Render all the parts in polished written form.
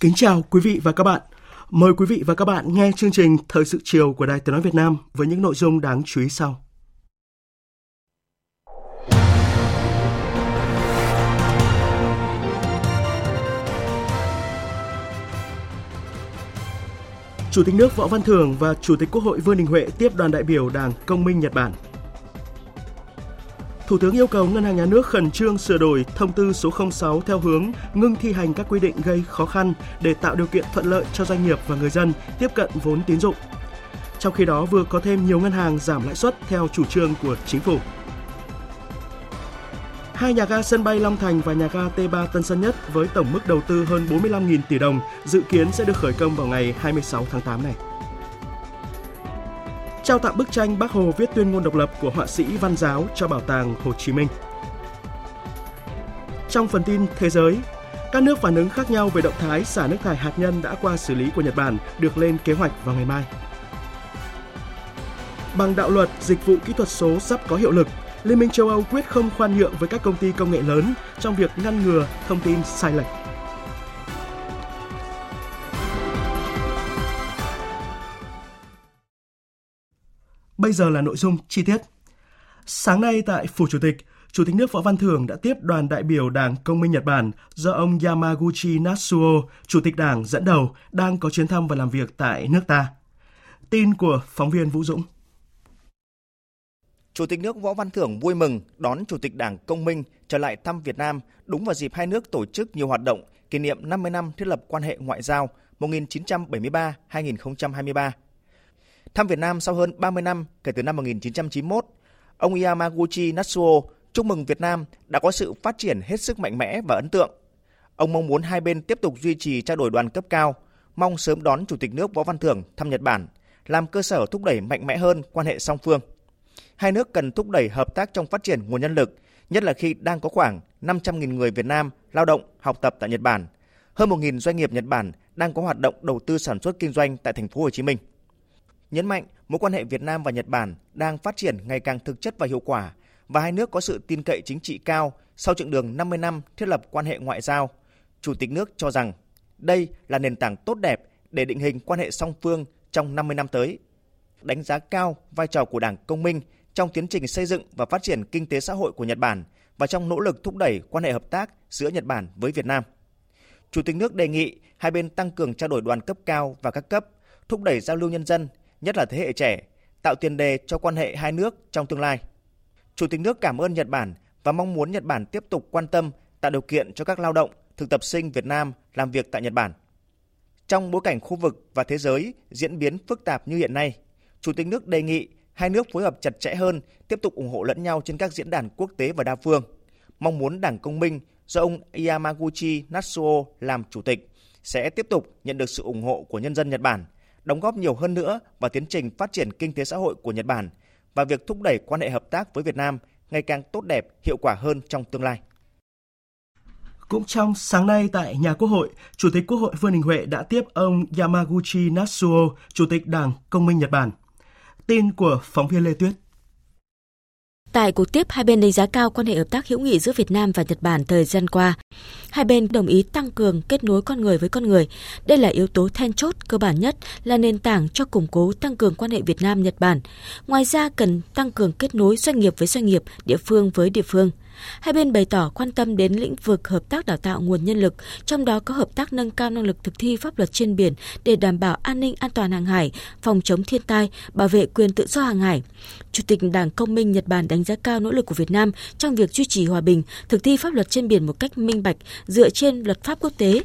Kính chào quý vị và các bạn. Mời quý vị và các bạn nghe chương trình Thời sự chiều của Đài Tiếng nói Việt Nam với những nội dung đáng chú ý sau. Chủ tịch nước Võ Văn Thưởng và Chủ tịch Quốc hội Vương Đình Huệ tiếp đoàn đại biểu Đảng Công Minh Nhật Bản. Thủ tướng yêu cầu Ngân hàng Nhà nước khẩn trương sửa đổi Thông tư số 06 theo hướng ngưng thi hành các quy định gây khó khăn để tạo điều kiện thuận lợi cho doanh nghiệp và người dân tiếp cận vốn tín dụng. Trong khi đó, vừa có thêm nhiều ngân hàng giảm lãi suất theo chủ trương của chính phủ. Hai nhà ga sân bay Long Thành và nhà ga T3 Tân Sơn Nhất với tổng mức đầu tư hơn 45.000 tỷ đồng dự kiến sẽ được khởi công vào ngày 26 tháng 8 này. Trao tặng bức tranh Bác Hồ viết tuyên ngôn độc lập của họa sĩ Văn Giáo cho Bảo tàng Hồ Chí Minh. Trong phần tin thế giới, các nước phản ứng khác nhau về động thái xả nước thải hạt nhân đã qua xử lý của Nhật Bản được lên kế hoạch vào ngày mai. Bằng đạo luật dịch vụ kỹ thuật số sắp có hiệu lực, Liên minh châu Âu quyết không khoan nhượng với các công ty công nghệ lớn trong việc ngăn ngừa thông tin sai lệch. Bây giờ là nội dung chi tiết. Sáng nay tại Phủ Chủ tịch nước Võ Văn Thưởng đã tiếp đoàn đại biểu Đảng Công Minh Nhật Bản do ông Yamaguchi Natsuo, Chủ tịch Đảng dẫn đầu, đang có chuyến thăm và làm việc tại nước ta. Tin của phóng viên Vũ Dũng. Chủ tịch nước Võ Văn Thưởng vui mừng đón Chủ tịch Đảng Công Minh trở lại thăm Việt Nam đúng vào dịp hai nước tổ chức nhiều hoạt động kỷ niệm 50 năm thiết lập quan hệ ngoại giao 1973-2023. Thăm Việt Nam sau hơn 30 năm kể từ năm 1991, ông Yamaguchi Natsuo chúc mừng Việt Nam đã có sự phát triển hết sức mạnh mẽ và ấn tượng. Ông mong muốn hai bên tiếp tục duy trì trao đổi đoàn cấp cao, mong sớm đón Chủ tịch nước Võ Văn Thưởng thăm Nhật Bản, làm cơ sở thúc đẩy mạnh mẽ hơn quan hệ song phương. Hai nước cần thúc đẩy hợp tác trong phát triển nguồn nhân lực, nhất là khi đang có khoảng 500.000 người Việt Nam lao động, học tập tại Nhật Bản. Hơn 1.000 doanh nghiệp Nhật Bản đang có hoạt động đầu tư sản xuất kinh doanh tại thành phố Hồ Chí Minh. Nhấn mạnh mối quan hệ Việt Nam và Nhật Bản đang phát triển ngày càng thực chất và hiệu quả và hai nước có sự tin cậy chính trị cao sau chặng đường 50 năm thiết lập quan hệ ngoại giao. Chủ tịch nước cho rằng đây là nền tảng tốt đẹp để định hình quan hệ song phương trong 50 năm tới. Đánh giá cao vai trò của Đảng Công Minh trong tiến trình xây dựng và phát triển kinh tế xã hội của Nhật Bản và trong nỗ lực thúc đẩy quan hệ hợp tác giữa Nhật Bản với Việt Nam. Chủ tịch nước đề nghị hai bên tăng cường trao đổi đoàn cấp cao và các cấp, thúc đẩy giao lưu nhân dân, nhất là thế hệ trẻ, tạo tiền đề cho quan hệ hai nước trong tương lai. Chủ tịch nước cảm ơn Nhật Bản và mong muốn Nhật Bản tiếp tục quan tâm tạo điều kiện cho các lao động, thực tập sinh Việt Nam làm việc tại Nhật Bản. Trong bối cảnh khu vực và thế giới diễn biến phức tạp như hiện nay, Chủ tịch nước đề nghị hai nước phối hợp chặt chẽ hơn, tiếp tục ủng hộ lẫn nhau trên các diễn đàn quốc tế và đa phương. Mong muốn Đảng Công Minh do ông Yamaguchi Natsuo làm chủ tịch sẽ tiếp tục nhận được sự ủng hộ của nhân dân Nhật Bản, đóng góp nhiều hơn nữa vào tiến trình phát triển kinh tế xã hội của Nhật Bản và việc thúc đẩy quan hệ hợp tác với Việt Nam ngày càng tốt đẹp, hiệu quả hơn trong tương lai. Cũng trong sáng nay tại Nhà Quốc hội, Chủ tịch Quốc hội Vương Đình Huệ đã tiếp ông Yamaguchi Natsuo, Chủ tịch Đảng Công Minh Nhật Bản. Tin của phóng viên Lê Tuyết. Tại cuộc tiếp, hai bên đánh giá cao quan hệ hợp tác hữu nghị giữa Việt Nam và Nhật Bản thời gian qua. Hai bên đồng ý tăng cường kết nối con người với con người. Đây là yếu tố then chốt cơ bản nhất, là nền tảng cho củng cố tăng cường quan hệ Việt Nam-Nhật Bản. Ngoài ra, cần tăng cường kết nối doanh nghiệp với doanh nghiệp, địa phương với địa phương. Hai bên bày tỏ quan tâm đến lĩnh vực hợp tác đào tạo nguồn nhân lực, trong đó có hợp tác nâng cao năng lực thực thi pháp luật trên biển để đảm bảo an ninh an toàn hàng hải, phòng chống thiên tai, bảo vệ quyền tự do hàng hải. Chủ tịch Đảng Công Minh Nhật Bản đánh giá cao nỗ lực của Việt Nam trong việc duy trì hòa bình, thực thi pháp luật trên biển một cách minh bạch dựa trên luật pháp quốc tế.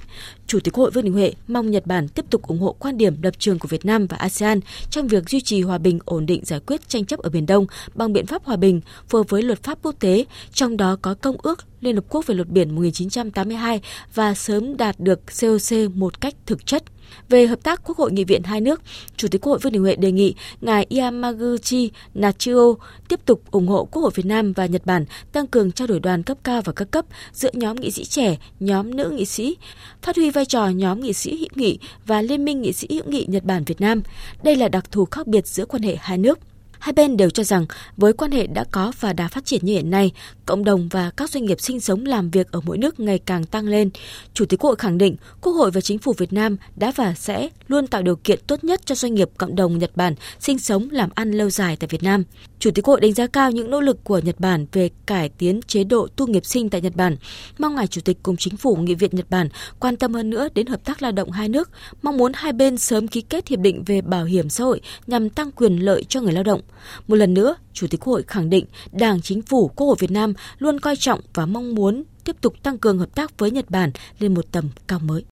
Chủ tịch Quốc hội Vương Đình Huệ mong Nhật Bản tiếp tục ủng hộ quan điểm lập trường của Việt Nam và ASEAN trong việc duy trì hòa bình, ổn định, giải quyết tranh chấp ở Biển Đông bằng biện pháp hòa bình phù hợp với luật pháp quốc tế, trong đó có Công ước Liên Hợp Quốc về luật biển 1982 và sớm đạt được COC một cách thực chất. Về hợp tác Quốc hội nghị viện hai nước, Chủ tịch Quốc hội Vương Đình Huệ đề nghị ngài Yamaguchi Natsuo tiếp tục ủng hộ Quốc hội Việt Nam và Nhật Bản tăng cường trao đổi đoàn cấp cao và các cấp giữa nhóm nghị sĩ trẻ, nhóm nữ nghị sĩ, phát huy vai trò nhóm nghị sĩ hữu nghị và Liên minh nghị sĩ hữu nghị Nhật Bản Việt Nam. Đây là đặc thù khác biệt giữa quan hệ hai nước. Hai bên đều cho rằng với quan hệ đã có và đã phát triển như hiện nay, cộng đồng và các doanh nghiệp sinh sống làm việc ở mỗi nước ngày càng tăng lên. Chủ tịch Quốc hội khẳng định Quốc hội và Chính phủ Việt Nam đã và sẽ luôn tạo điều kiện tốt nhất cho doanh nghiệp cộng đồng Nhật Bản sinh sống làm ăn lâu dài tại Việt Nam. Chủ tịch Quốc hội đánh giá cao những nỗ lực của Nhật Bản về cải tiến chế độ tu nghiệp sinh tại Nhật Bản, mong ngài Chủ tịch cùng Chính phủ Nghị viện Nhật Bản quan tâm hơn nữa đến hợp tác lao động hai nước, mong muốn hai bên sớm ký kết hiệp định về bảo hiểm xã hội nhằm tăng quyền lợi cho người lao động. Một lần nữa, Chủ tịch Quốc hội khẳng định Đảng, Chính phủ, Quốc hội Việt Nam luôn coi trọng và mong muốn tiếp tục tăng cường hợp tác với Nhật Bản lên một tầm cao mới.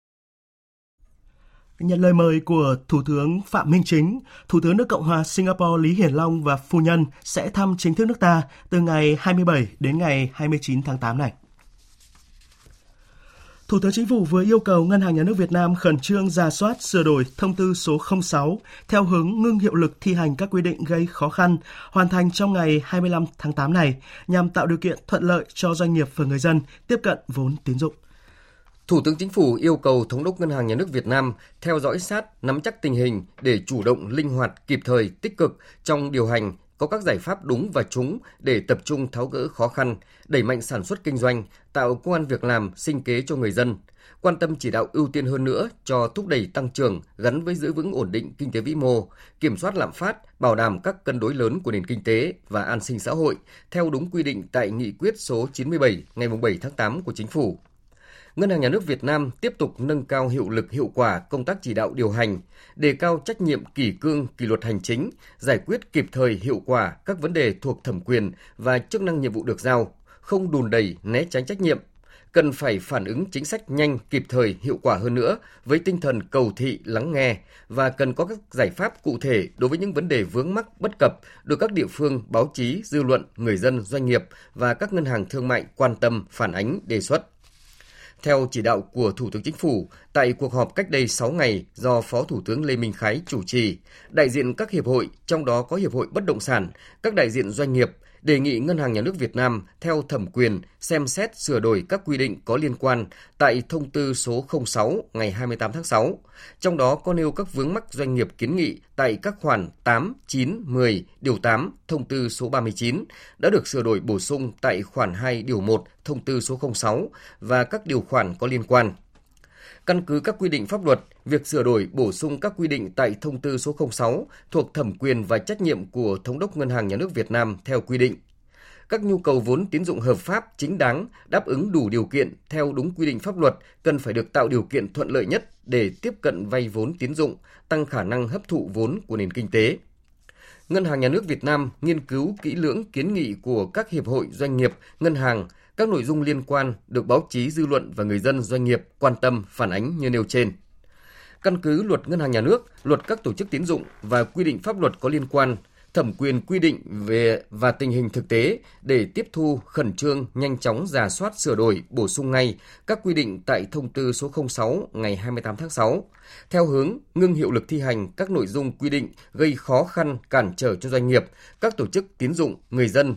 Nhận lời mời của Thủ tướng Phạm Minh Chính, Thủ tướng nước Cộng hòa Singapore Lý Hiển Long và phu nhân sẽ thăm chính thức nước ta từ ngày 27 đến ngày 29 tháng 8 này. Thủ tướng Chính phủ vừa yêu cầu Ngân hàng Nhà nước Việt Nam khẩn trương rà soát sửa đổi Thông tư số 06 theo hướng ngưng hiệu lực thi hành các quy định gây khó khăn, hoàn thành trong ngày 25 tháng 8 này nhằm tạo điều kiện thuận lợi cho doanh nghiệp và người dân tiếp cận vốn tín dụng. Thủ tướng Chính phủ yêu cầu Thống đốc Ngân hàng Nhà nước Việt Nam theo dõi sát, nắm chắc tình hình để chủ động, linh hoạt, kịp thời, tích cực trong điều hành, có các giải pháp đúng và trúng để tập trung tháo gỡ khó khăn, đẩy mạnh sản xuất kinh doanh, tạo công ăn việc làm, sinh kế cho người dân, quan tâm chỉ đạo ưu tiên hơn nữa cho thúc đẩy tăng trưởng gắn với giữ vững ổn định kinh tế vĩ mô, kiểm soát lạm phát, bảo đảm các cân đối lớn của nền kinh tế và an sinh xã hội theo đúng quy định tại Nghị quyết số 97 ngày 7 tháng 8 của Chính phủ. Ngân hàng Nhà nước Việt Nam tiếp tục nâng cao hiệu lực hiệu quả công tác chỉ đạo điều hành, đề cao trách nhiệm kỷ cương, kỷ luật hành chính, giải quyết kịp thời hiệu quả các vấn đề thuộc thẩm quyền và chức năng nhiệm vụ được giao, không đùn đẩy, né tránh trách nhiệm. Cần phải phản ứng chính sách nhanh, kịp thời, hiệu quả hơn nữa với tinh thần cầu thị, lắng nghe và cần có các giải pháp cụ thể đối với những vấn đề vướng mắc, bất cập được các địa phương, báo chí, dư luận, người dân, doanh nghiệp và các ngân hàng thương mại quan tâm, phản ánh, đề xuất. Theo chỉ đạo của Thủ tướng Chính phủ, tại cuộc họp cách đây 6 ngày do Phó Thủ tướng Lê Minh Khái chủ trì, đại diện các hiệp hội, trong đó có Hiệp hội Bất động sản, các đại diện doanh nghiệp, đề nghị Ngân hàng Nhà nước Việt Nam theo thẩm quyền xem xét sửa đổi các quy định có liên quan tại Thông tư số 06 ngày 28 tháng 6, trong đó có nêu các vướng mắc doanh nghiệp kiến nghị tại các khoản 8, 9, 10, điều 8, Thông tư số 39 đã được sửa đổi bổ sung tại khoản 2, điều 1, Thông tư số 06 và các điều khoản có liên quan. Căn cứ các quy định pháp luật, việc sửa đổi bổ sung các quy định tại Thông tư số 06 thuộc thẩm quyền và trách nhiệm của Thống đốc Ngân hàng Nhà nước Việt Nam theo quy định. Các nhu cầu vốn tín dụng hợp pháp, chính đáng, đáp ứng đủ điều kiện theo đúng quy định pháp luật cần phải được tạo điều kiện thuận lợi nhất để tiếp cận vay vốn tín dụng, tăng khả năng hấp thụ vốn của nền kinh tế. Ngân hàng Nhà nước Việt Nam nghiên cứu kỹ lưỡng kiến nghị của các hiệp hội doanh nghiệp, ngân hàng, các nội dung liên quan được báo chí, dư luận và người dân doanh nghiệp quan tâm, phản ánh như nêu trên. Căn cứ Luật Ngân hàng Nhà nước, Luật các tổ chức tín dụng và quy định pháp luật có liên quan, thẩm quyền quy định về và tình hình thực tế để tiếp thu, khẩn trương, nhanh chóng rà soát, sửa đổi, bổ sung ngay các quy định tại Thông tư số 06 ngày 28 tháng 6, theo hướng ngưng hiệu lực thi hành các nội dung quy định gây khó khăn, cản trở cho doanh nghiệp, các tổ chức tín dụng, người dân,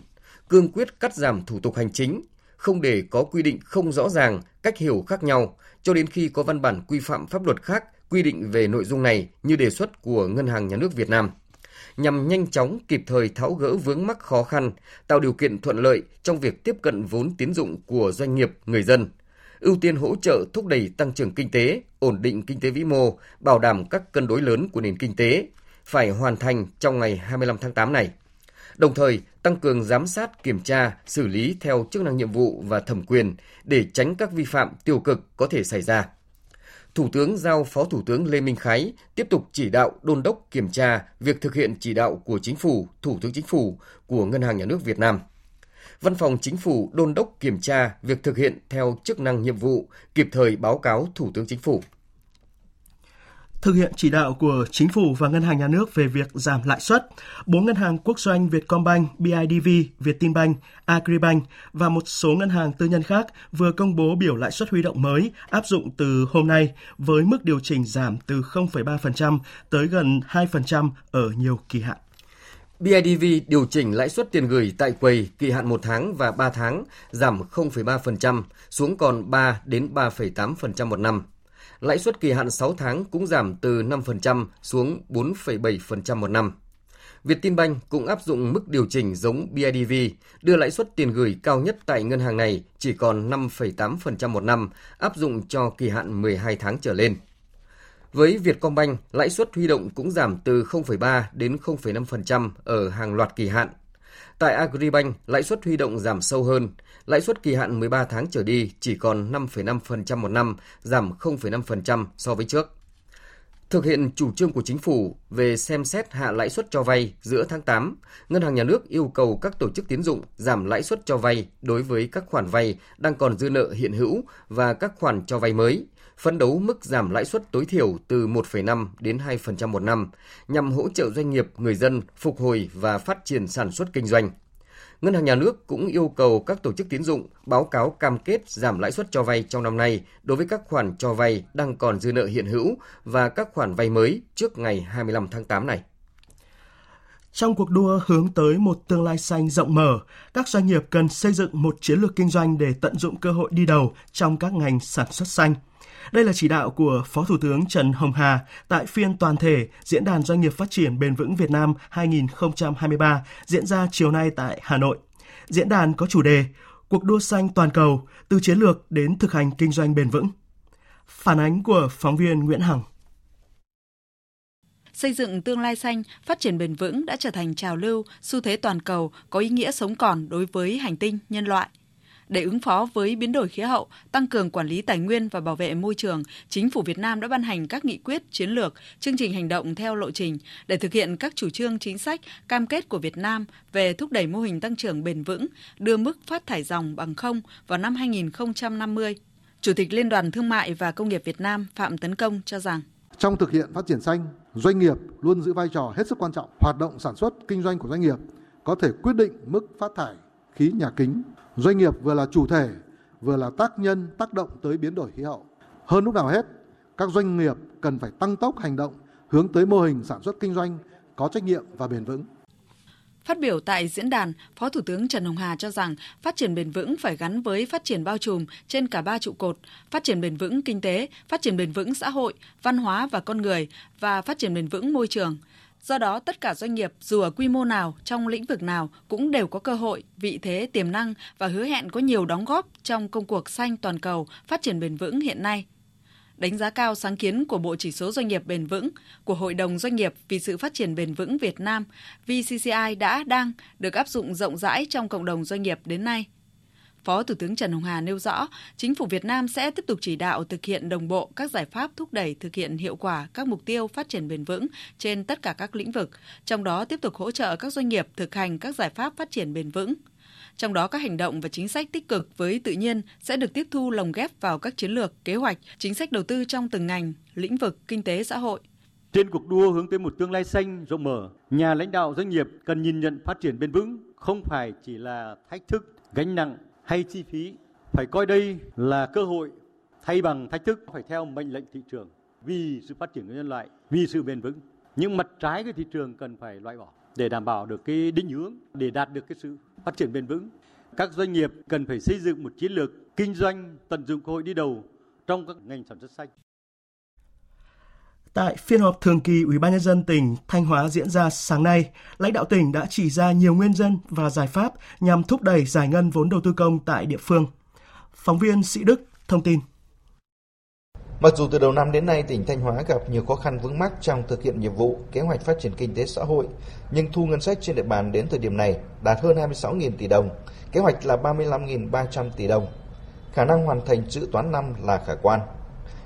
cương quyết cắt giảm thủ tục hành chính, không để có quy định không rõ ràng, cách hiểu khác nhau, cho đến khi có văn bản quy phạm pháp luật khác quy định về nội dung này như đề xuất của Ngân hàng Nhà nước Việt Nam, nhằm nhanh chóng kịp thời tháo gỡ vướng mắc khó khăn, tạo điều kiện thuận lợi trong việc tiếp cận vốn tín dụng của doanh nghiệp, người dân, ưu tiên hỗ trợ thúc đẩy tăng trưởng kinh tế, ổn định kinh tế vĩ mô, bảo đảm các cân đối lớn của nền kinh tế, phải hoàn thành trong ngày 25 tháng 8 này. đồng thời tăng cường giám sát, kiểm tra, xử lý theo chức năng nhiệm vụ và thẩm quyền để tránh các vi phạm tiêu cực có thể xảy ra. Thủ tướng giao Phó Thủ tướng Lê Minh Khái tiếp tục chỉ đạo đôn đốc kiểm tra việc thực hiện chỉ đạo của Chính phủ, Thủ tướng Chính phủ, của Ngân hàng Nhà nước Việt Nam. Văn phòng Chính phủ đôn đốc kiểm tra việc thực hiện theo chức năng nhiệm vụ, kịp thời báo cáo Thủ tướng Chính phủ. Thực hiện chỉ đạo của Chính phủ và Ngân hàng Nhà nước về việc giảm lãi suất, 4 ngân hàng quốc doanh Vietcombank, BIDV, Vietinbank, Agribank và một số ngân hàng tư nhân khác vừa công bố biểu lãi suất huy động mới áp dụng từ hôm nay với mức điều chỉnh giảm từ 0,3% tới gần 2% ở nhiều kỳ hạn. BIDV điều chỉnh lãi suất tiền gửi tại quầy kỳ hạn 1 tháng và 3 tháng giảm 0,3% xuống còn 3 đến 3,8% một năm. Lãi suất kỳ hạn 6 tháng cũng giảm từ 5% xuống 4,7% một năm. Vietinbank cũng áp dụng mức điều chỉnh giống BIDV, đưa lãi suất tiền gửi cao nhất tại ngân hàng này chỉ còn 5,8% một năm, áp dụng cho kỳ hạn 12 tháng trở lên. Với Vietcombank, lãi suất huy động cũng giảm từ 0,3 đến 0,5% ở hàng loạt kỳ hạn. Tại Agribank, lãi suất huy động giảm sâu hơn. Lãi suất kỳ hạn 13 tháng trở đi chỉ còn 5,5% một năm, giảm 0,5% so với trước. Thực hiện chủ trương của Chính phủ về xem xét hạ lãi suất cho vay giữa tháng 8, Ngân hàng Nhà nước yêu cầu các tổ chức tín dụng giảm lãi suất cho vay đối với các khoản vay đang còn dư nợ hiện hữu và các khoản cho vay mới, phấn đấu mức giảm lãi suất tối thiểu từ 1,5 đến 2% một năm, nhằm hỗ trợ doanh nghiệp, người dân phục hồi và phát triển sản xuất kinh doanh. Ngân hàng Nhà nước cũng yêu cầu các tổ chức tín dụng báo cáo cam kết giảm lãi suất cho vay trong năm nay đối với các khoản cho vay đang còn dư nợ hiện hữu và các khoản vay mới trước ngày 25 tháng 8 này. Trong cuộc đua hướng tới một tương lai xanh rộng mở, các doanh nghiệp cần xây dựng một chiến lược kinh doanh để tận dụng cơ hội đi đầu trong các ngành sản xuất xanh. Đây là chỉ đạo của Phó Thủ tướng Trần Hồng Hà tại phiên toàn thể Diễn đàn Doanh nghiệp Phát triển Bền vững Việt Nam 2023 diễn ra chiều nay tại Hà Nội. Diễn đàn có chủ đề Cuộc đua xanh toàn cầu, từ chiến lược đến thực hành kinh doanh bền vững. Phản ánh của phóng viên Nguyễn Hằng. Xây dựng tương lai xanh, phát triển bền vững đã trở thành trào lưu, xu thế toàn cầu có ý nghĩa sống còn đối với hành tinh, nhân loại. Để ứng phó với biến đổi khí hậu, tăng cường quản lý tài nguyên và bảo vệ môi trường, Chính phủ Việt Nam đã ban hành các nghị quyết, chiến lược, chương trình hành động theo lộ trình để thực hiện các chủ trương chính sách, cam kết của Việt Nam về thúc đẩy mô hình tăng trưởng bền vững, đưa mức phát thải ròng bằng không vào năm 2050. Chủ tịch Liên đoàn Thương mại và Công nghiệp Việt Nam Phạm Tấn Công cho rằng, trong thực hiện phát triển xanh, doanh nghiệp luôn giữ vai trò hết sức quan trọng. Hoạt động sản xuất, kinh doanh của doanh nghiệp có thể quyết định mức phát thải khí nhà kính. Doanh nghiệp vừa là chủ thể, vừa là tác nhân tác động tới biến đổi khí hậu. Hơn lúc nào hết, các doanh nghiệp cần phải tăng tốc hành động hướng tới mô hình sản xuất kinh doanh có trách nhiệm và bền vững. Phát biểu tại diễn đàn, Phó Thủ tướng Trần Hồng Hà cho rằng phát triển bền vững phải gắn với phát triển bao trùm trên cả 3 trụ cột: phát triển bền vững kinh tế, phát triển bền vững xã hội, văn hóa và con người và phát triển bền vững môi trường. Do đó, tất cả doanh nghiệp dù ở quy mô nào, trong lĩnh vực nào cũng đều có cơ hội, vị thế, tiềm năng và hứa hẹn có nhiều đóng góp trong công cuộc xanh toàn cầu, phát triển bền vững hiện nay. Đánh giá cao sáng kiến của Bộ Chỉ số Doanh nghiệp Bền vững, của Hội đồng Doanh nghiệp vì sự phát triển bền vững Việt Nam, VCCI đã đang được áp dụng rộng rãi trong cộng đồng doanh nghiệp đến nay. Phó Thủ tướng Trần Hồng Hà nêu rõ, Chính phủ Việt Nam sẽ tiếp tục chỉ đạo thực hiện đồng bộ các giải pháp thúc đẩy thực hiện hiệu quả các mục tiêu phát triển bền vững trên tất cả các lĩnh vực, trong đó tiếp tục hỗ trợ các doanh nghiệp thực hành các giải pháp phát triển bền vững. Trong đó, các hành động và chính sách tích cực với tự nhiên sẽ được tiếp thu lồng ghép vào các chiến lược, kế hoạch, chính sách đầu tư trong từng ngành, lĩnh vực, kinh tế, xã hội. Trên cuộc đua hướng tới một tương lai xanh rộng mở, nhà lãnh đạo doanh nghiệp cần nhìn nhận phát triển bền vững không phải chỉ là thách thức, gánh nặng hay chi phí, phải coi đây là cơ hội thay bằng thách thức, phải theo mệnh lệnh thị trường, vì sự phát triển của nhân loại, vì sự bền vững. Những mặt trái của thị trường cần phải loại bỏ để đảm bảo được cái định hướng, để đạt được cái sự phát triển bền vững. Các doanh nghiệp cần phải xây dựng một chiến lược kinh doanh tận dụng cơ hội đi đầu trong các ngành sản xuất xanh. Tại phiên họp thường kỳ Ủy ban Nhân dân tỉnh Thanh Hóa diễn ra sáng nay, lãnh đạo tỉnh đã chỉ ra nhiều nguyên nhân và giải pháp nhằm thúc đẩy giải ngân vốn đầu tư công tại địa phương. Phóng viên Sĩ Đức thông tin. Mặc dù từ đầu năm đến nay tỉnh Thanh Hóa gặp nhiều khó khăn vướng mắc trong thực hiện nhiệm vụ, kế hoạch phát triển kinh tế xã hội, nhưng thu ngân sách trên địa bàn đến thời điểm này đạt hơn 26.000 tỷ đồng, kế hoạch là 35.300 tỷ đồng. Khả năng hoàn thành dự toán năm là khả quan.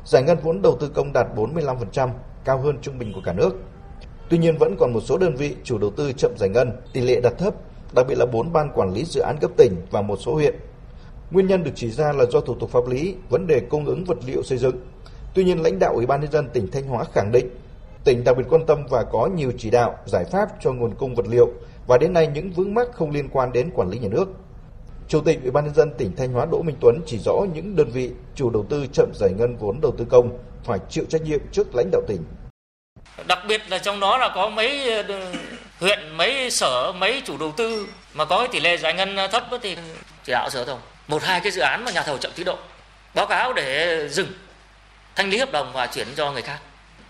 Giải ngân vốn đầu tư công đạt 45%, cao hơn trung bình của cả nước. Tuy nhiên vẫn còn một số đơn vị chủ đầu tư chậm giải ngân, tỷ lệ đạt thấp, đặc biệt là 4 ban quản lý dự án cấp tỉnh và một số huyện. Nguyên nhân được chỉ ra là do thủ tục pháp lý, vấn đề cung ứng vật liệu xây dựng. Tuy nhiên, lãnh đạo Ủy ban nhân dân tỉnh Thanh Hóa khẳng định tỉnh đặc biệt quan tâm và có nhiều chỉ đạo, giải pháp cho nguồn cung vật liệu và đến nay những vướng mắc không liên quan đến quản lý nhà nước. Chủ tịch Ủy ban nhân dân tỉnh Thanh Hóa Đỗ Minh Tuấn chỉ rõ những đơn vị chủ đầu tư chậm giải ngân vốn đầu tư công phải chịu trách nhiệm trước lãnh đạo tỉnh. Đặc biệt là trong đó là có mấy huyện, mấy sở, mấy chủ đầu tư mà có cái tỷ lệ giải ngân thấp thì chỉ đạo sở thôi. Một hai cái dự án mà nhà thầu chậm tiến độ, báo cáo để dừng, thanh lý hợp đồng và chuyển cho người khác,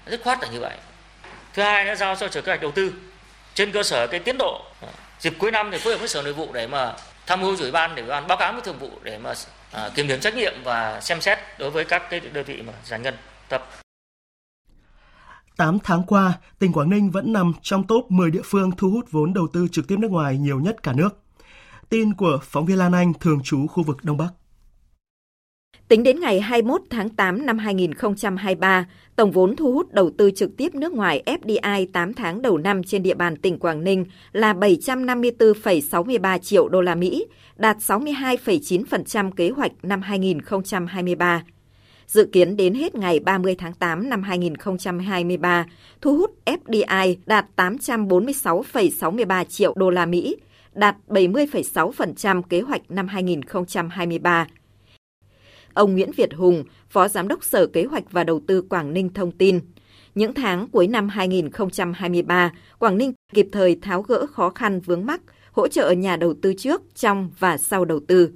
rất khoát là như vậy. Thứ hai nữa, giao cho Sở Kế hoạch Đầu tư trên cơ sở cái tiến độ dịp cuối năm thì phối hợp với Sở Nội vụ để mà tham mưu ủy ban để báo cáo với thường vụ để mà kiểm điểm trách nhiệm và xem xét đối với các cái đơn vị mà giải ngân tập. 8 tháng qua, tỉnh Quảng Ninh vẫn nằm trong top 10 địa phương thu hút vốn đầu tư trực tiếp nước ngoài nhiều nhất cả nước. Tin của phóng viên Lan Anh thường trú khu vực Đông Bắc. Tính đến ngày 21 tháng 8 năm 2023, tổng vốn thu hút đầu tư trực tiếp nước ngoài FDI 8 tháng đầu năm trên địa bàn tỉnh Quảng Ninh là 754,63 triệu đô la Mỹ, đạt 62,9% kế hoạch năm 2023. Dự kiến đến hết ngày 30 tháng 8 năm 2023, thu hút FDI đạt 846,63 triệu đô la Mỹ, đạt 70,6% kế hoạch năm 2023. Ông Nguyễn Việt Hùng, Phó Giám đốc Sở Kế hoạch và Đầu tư Quảng Ninh thông tin, những tháng cuối năm 2023, Quảng Ninh kịp thời tháo gỡ khó khăn vướng mắc, hỗ trợ nhà đầu tư trước, trong và sau đầu tư.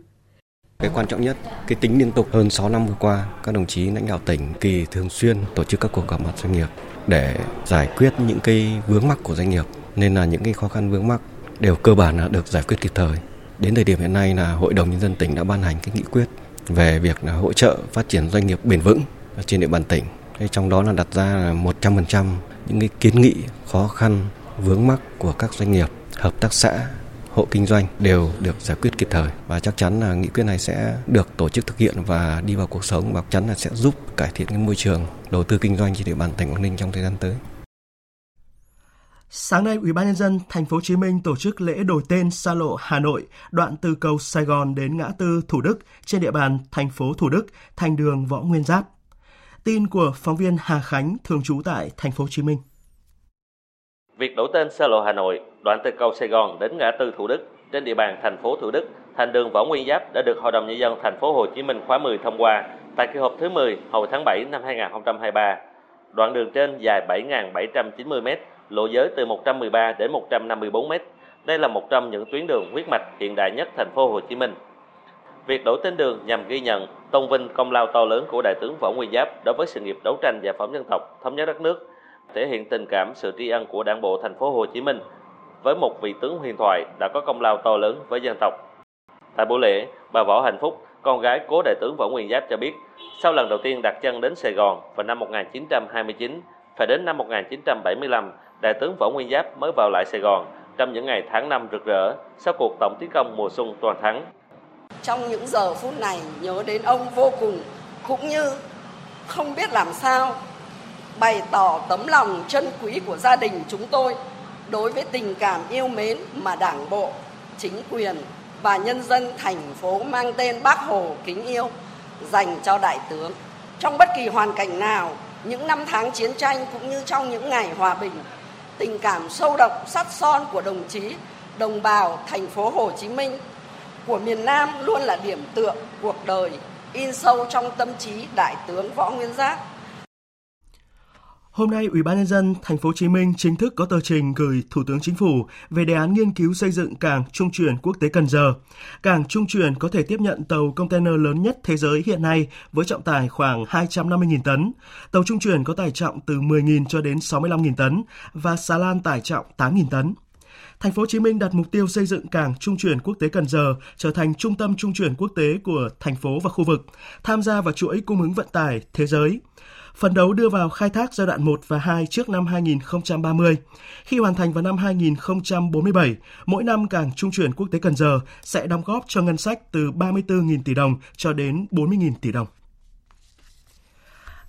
Cái quan trọng nhất, cái tính liên tục hơn 6 năm vừa qua, các đồng chí lãnh đạo tỉnh kỳ thường xuyên tổ chức các cuộc gặp mặt doanh nghiệp để giải quyết những cái vướng mắc của doanh nghiệp, nên là những cái khó khăn vướng mắc đều cơ bản là được giải quyết kịp thời. Đến thời điểm hiện nay là Hội đồng Nhân dân tỉnh đã ban hành cái nghị quyết về việc là hỗ trợ phát triển doanh nghiệp bền vững trên địa bàn tỉnh. Trong đó là đặt ra là 100% những cái kiến nghị khó khăn vướng mắc của các doanh nghiệp, hợp tác xã, hộ kinh doanh đều được giải quyết kịp thời. Và chắc chắn là nghị quyết này sẽ được tổ chức thực hiện và đi vào cuộc sống và chắc chắn là sẽ giúp cải thiện cái môi trường đầu tư kinh doanh trên địa bàn tỉnh Quảng Ninh trong thời gian tới. Sáng nay, Ủy ban nhân dân thành phố Hồ Chí Minh tổ chức lễ đổi tên xa lộ Hà Nội, đoạn từ cầu Sài Gòn đến ngã tư Thủ Đức trên địa bàn thành phố Thủ Đức thành đường Võ Nguyên Giáp. Tin của phóng viên Hà Khánh thường trú tại thành phố Hồ Chí Minh. Việc đổi tên xa lộ Hà Nội, đoạn từ cầu Sài Gòn đến ngã tư Thủ Đức trên địa bàn thành phố Thủ Đức thành đường Võ Nguyên Giáp đã được Hội đồng nhân dân thành phố Hồ Chí Minh khóa 10 thông qua tại kỳ họp thứ 10 hồi tháng 7 năm 2023. Đoạn đường trên dài 7.790 m, lộ giới từ 113 đến 154 m. Đây là một trong những tuyến đường huyết mạch hiện đại nhất thành phố Hồ Chí Minh. Việc đổi tên đường nhằm ghi nhận, tôn vinh công lao to lớn của Đại tướng Võ Nguyên Giáp đối với sự nghiệp đấu tranh giải phóng dân tộc, thống nhất đất nước, thể hiện tình cảm sự tri ân của Đảng bộ thành phố Hồ Chí Minh với một vị tướng huyền thoại đã có công lao to lớn với dân tộc. Tại buổi lễ, bà Võ Hạnh Phúc, con gái cố Đại tướng Võ Nguyên Giáp cho biết, sau lần đầu tiên đặt chân đến Sài Gòn vào năm 1929, phải đến năm 1975, Đại tướng Võ Nguyên Giáp mới vào lại Sài Gòn trong những ngày tháng 5 rực rỡ sau cuộc tổng tiến công mùa xuân toàn thắng. Trong những giờ phút này nhớ đến ông vô cùng, cũng như không biết làm sao bày tỏ tấm lòng chân quý của gia đình chúng tôi đối với tình cảm yêu mến mà Đảng bộ, chính quyền và nhân dân thành phố mang tên Bác Hồ kính yêu dành cho Đại tướng. Trong bất kỳ hoàn cảnh nào, những năm tháng chiến tranh cũng như trong những ngày hòa bình, tình cảm sâu đậm sắt son của đồng chí, đồng bào thành phố Hồ Chí Minh của miền Nam luôn là điểm tựa cuộc đời in sâu trong tâm trí Đại tướng Võ Nguyên Giáp. Hôm nay, Ủy ban nhân dân thành phố Hồ Chí Minh chính thức có tờ trình gửi Thủ tướng Chính phủ về đề án nghiên cứu xây dựng cảng trung chuyển quốc tế Cần Giờ. Cảng trung chuyển có thể tiếp nhận tàu container lớn nhất thế giới hiện nay với trọng tải khoảng 250.000 tấn. Tàu trung chuyển có tải trọng từ 10.000 cho đến 65.000 tấn và xà lan tải trọng 8.000 tấn. Thành phố Hồ Chí Minh đặt mục tiêu xây dựng cảng trung chuyển quốc tế Cần Giờ trở thành trung tâm trung chuyển quốc tế của thành phố và khu vực, tham gia vào chuỗi cung ứng vận tải thế giới. Phấn đấu đưa vào khai thác giai đoạn 1 và 2 trước năm 2030. Khi hoàn thành vào năm 2047, mỗi năm cảng trung chuyển quốc tế Cần Giờ sẽ đóng góp cho ngân sách từ 34.000 tỷ đồng cho đến 40.000 tỷ đồng.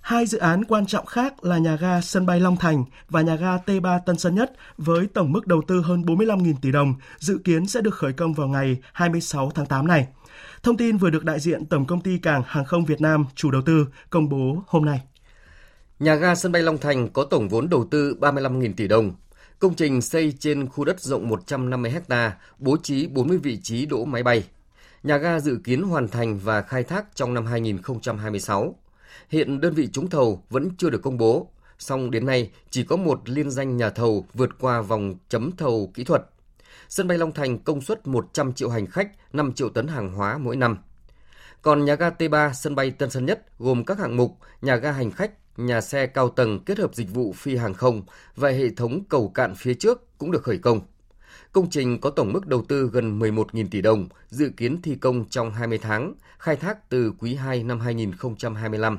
Hai dự án quan trọng khác là nhà ga sân bay Long Thành và nhà ga T3 Tân Sơn Nhất với tổng mức đầu tư hơn 45.000 tỷ đồng, dự kiến sẽ được khởi công vào ngày 26 tháng 8 này. Thông tin vừa được đại diện Tổng công ty Cảng Hàng không Việt Nam chủ đầu tư công bố hôm nay. Nhà ga sân bay Long Thành có tổng vốn đầu tư 35.000 tỷ đồng. Công trình xây trên khu đất rộng 150 ha, bố trí 40 vị trí đỗ máy bay. Nhà ga dự kiến hoàn thành và khai thác trong năm 2026. Hiện đơn vị trúng thầu vẫn chưa được công bố, song đến nay chỉ có một liên danh nhà thầu vượt qua vòng chấm thầu kỹ thuật. Sân bay Long Thành công suất 100 triệu hành khách, 5 triệu tấn hàng hóa mỗi năm. Còn nhà ga T3 sân bay Tân Sơn Nhất gồm các hạng mục nhà ga hành khách, nhà xe cao tầng kết hợp dịch vụ phi hàng không và hệ thống cầu cạn phía trước cũng được khởi công. Công trình có tổng mức đầu tư gần 11.000 tỷ đồng, dự kiến thi công trong 20 tháng, khai thác từ quý 2 năm 2025.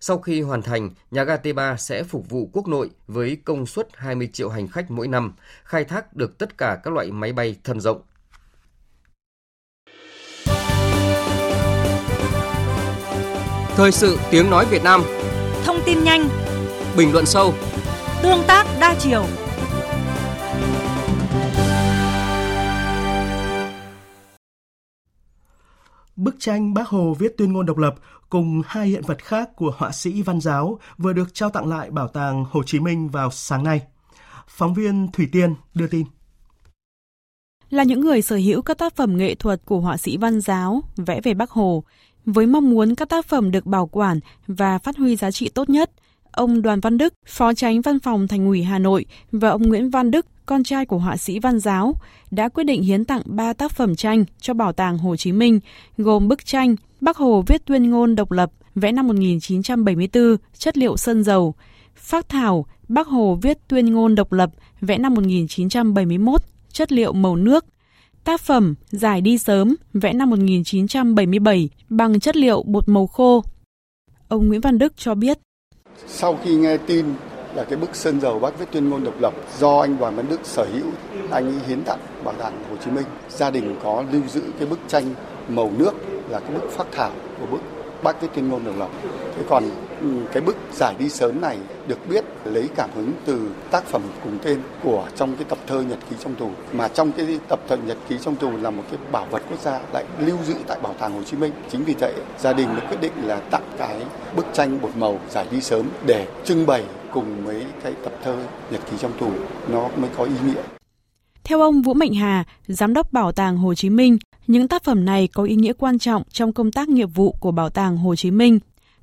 Sau khi hoàn thành, nhà ga T3 sẽ phục vụ quốc nội với công suất 20 triệu hành khách mỗi năm, khai thác được tất cả các loại máy bay thân rộng. Thời sự tiếng nói Việt Nam. Thông tin nhanh, bình luận sâu, tương tác đa chiều. Bức tranh Bác Hồ viết tuyên ngôn độc lập cùng hai hiện vật khác của họa sĩ Văn Giáo vừa được trao tặng lại Bảo tàng Hồ Chí Minh vào sáng nay. Phóng viên Thủy Tiên đưa tin. Là những người sở hữu các tác phẩm nghệ thuật của họa sĩ Văn Giáo vẽ về Bác Hồ, với mong muốn các tác phẩm được bảo quản và phát huy giá trị tốt nhất, ông Đoàn Văn Đức, Phó Chánh Văn phòng Thành ủy Hà Nội và ông Nguyễn Văn Đức, con trai của họa sĩ Văn Giáo, đã quyết định hiến tặng 3 tác phẩm tranh cho Bảo tàng Hồ Chí Minh, gồm bức tranh Bác Hồ viết tuyên ngôn độc lập, vẽ năm 1974, chất liệu sơn dầu, phác thảo Bác Hồ viết tuyên ngôn độc lập, vẽ năm 1971, chất liệu màu nước, tác phẩm Giải đi sớm, vẽ năm 1977 bằng chất liệu bột màu khô. Ông Nguyễn Văn Đức cho biết. Sau khi nghe tin là cái bức sơn dầu Bác viết tuyên ngôn độc lập do anh Đoàn Văn Đức sở hữu, anh ấy hiến tặng Bảo tàng Hồ Chí Minh. Gia đình có lưu giữ cái bức tranh màu nước là cái bức phác thảo của bức Bác viết tuyên ngôn độc lập. Thế còn cái bức Giải đi sớm này được biết lấy cảm hứng từ tác phẩm cùng tên của trong cái tập thơ Nhật ký trong tù, mà trong cái tập thơ Nhật ký trong tù là một cái bảo vật quốc gia lại lưu giữ tại Bảo tàng Hồ Chí Minh. Chính vì vậy gia đình mới quyết định là tặng cái bức tranh bột màu Giải đi sớm để trưng bày cùng với cái tập thơ Nhật ký trong tù, nó mới có ý nghĩa. Theo ông Vũ Mạnh Hà, Giám đốc Bảo tàng Hồ Chí Minh, những tác phẩm này có ý nghĩa quan trọng trong công tác nghiệp vụ của Bảo tàng Hồ Chí Minh,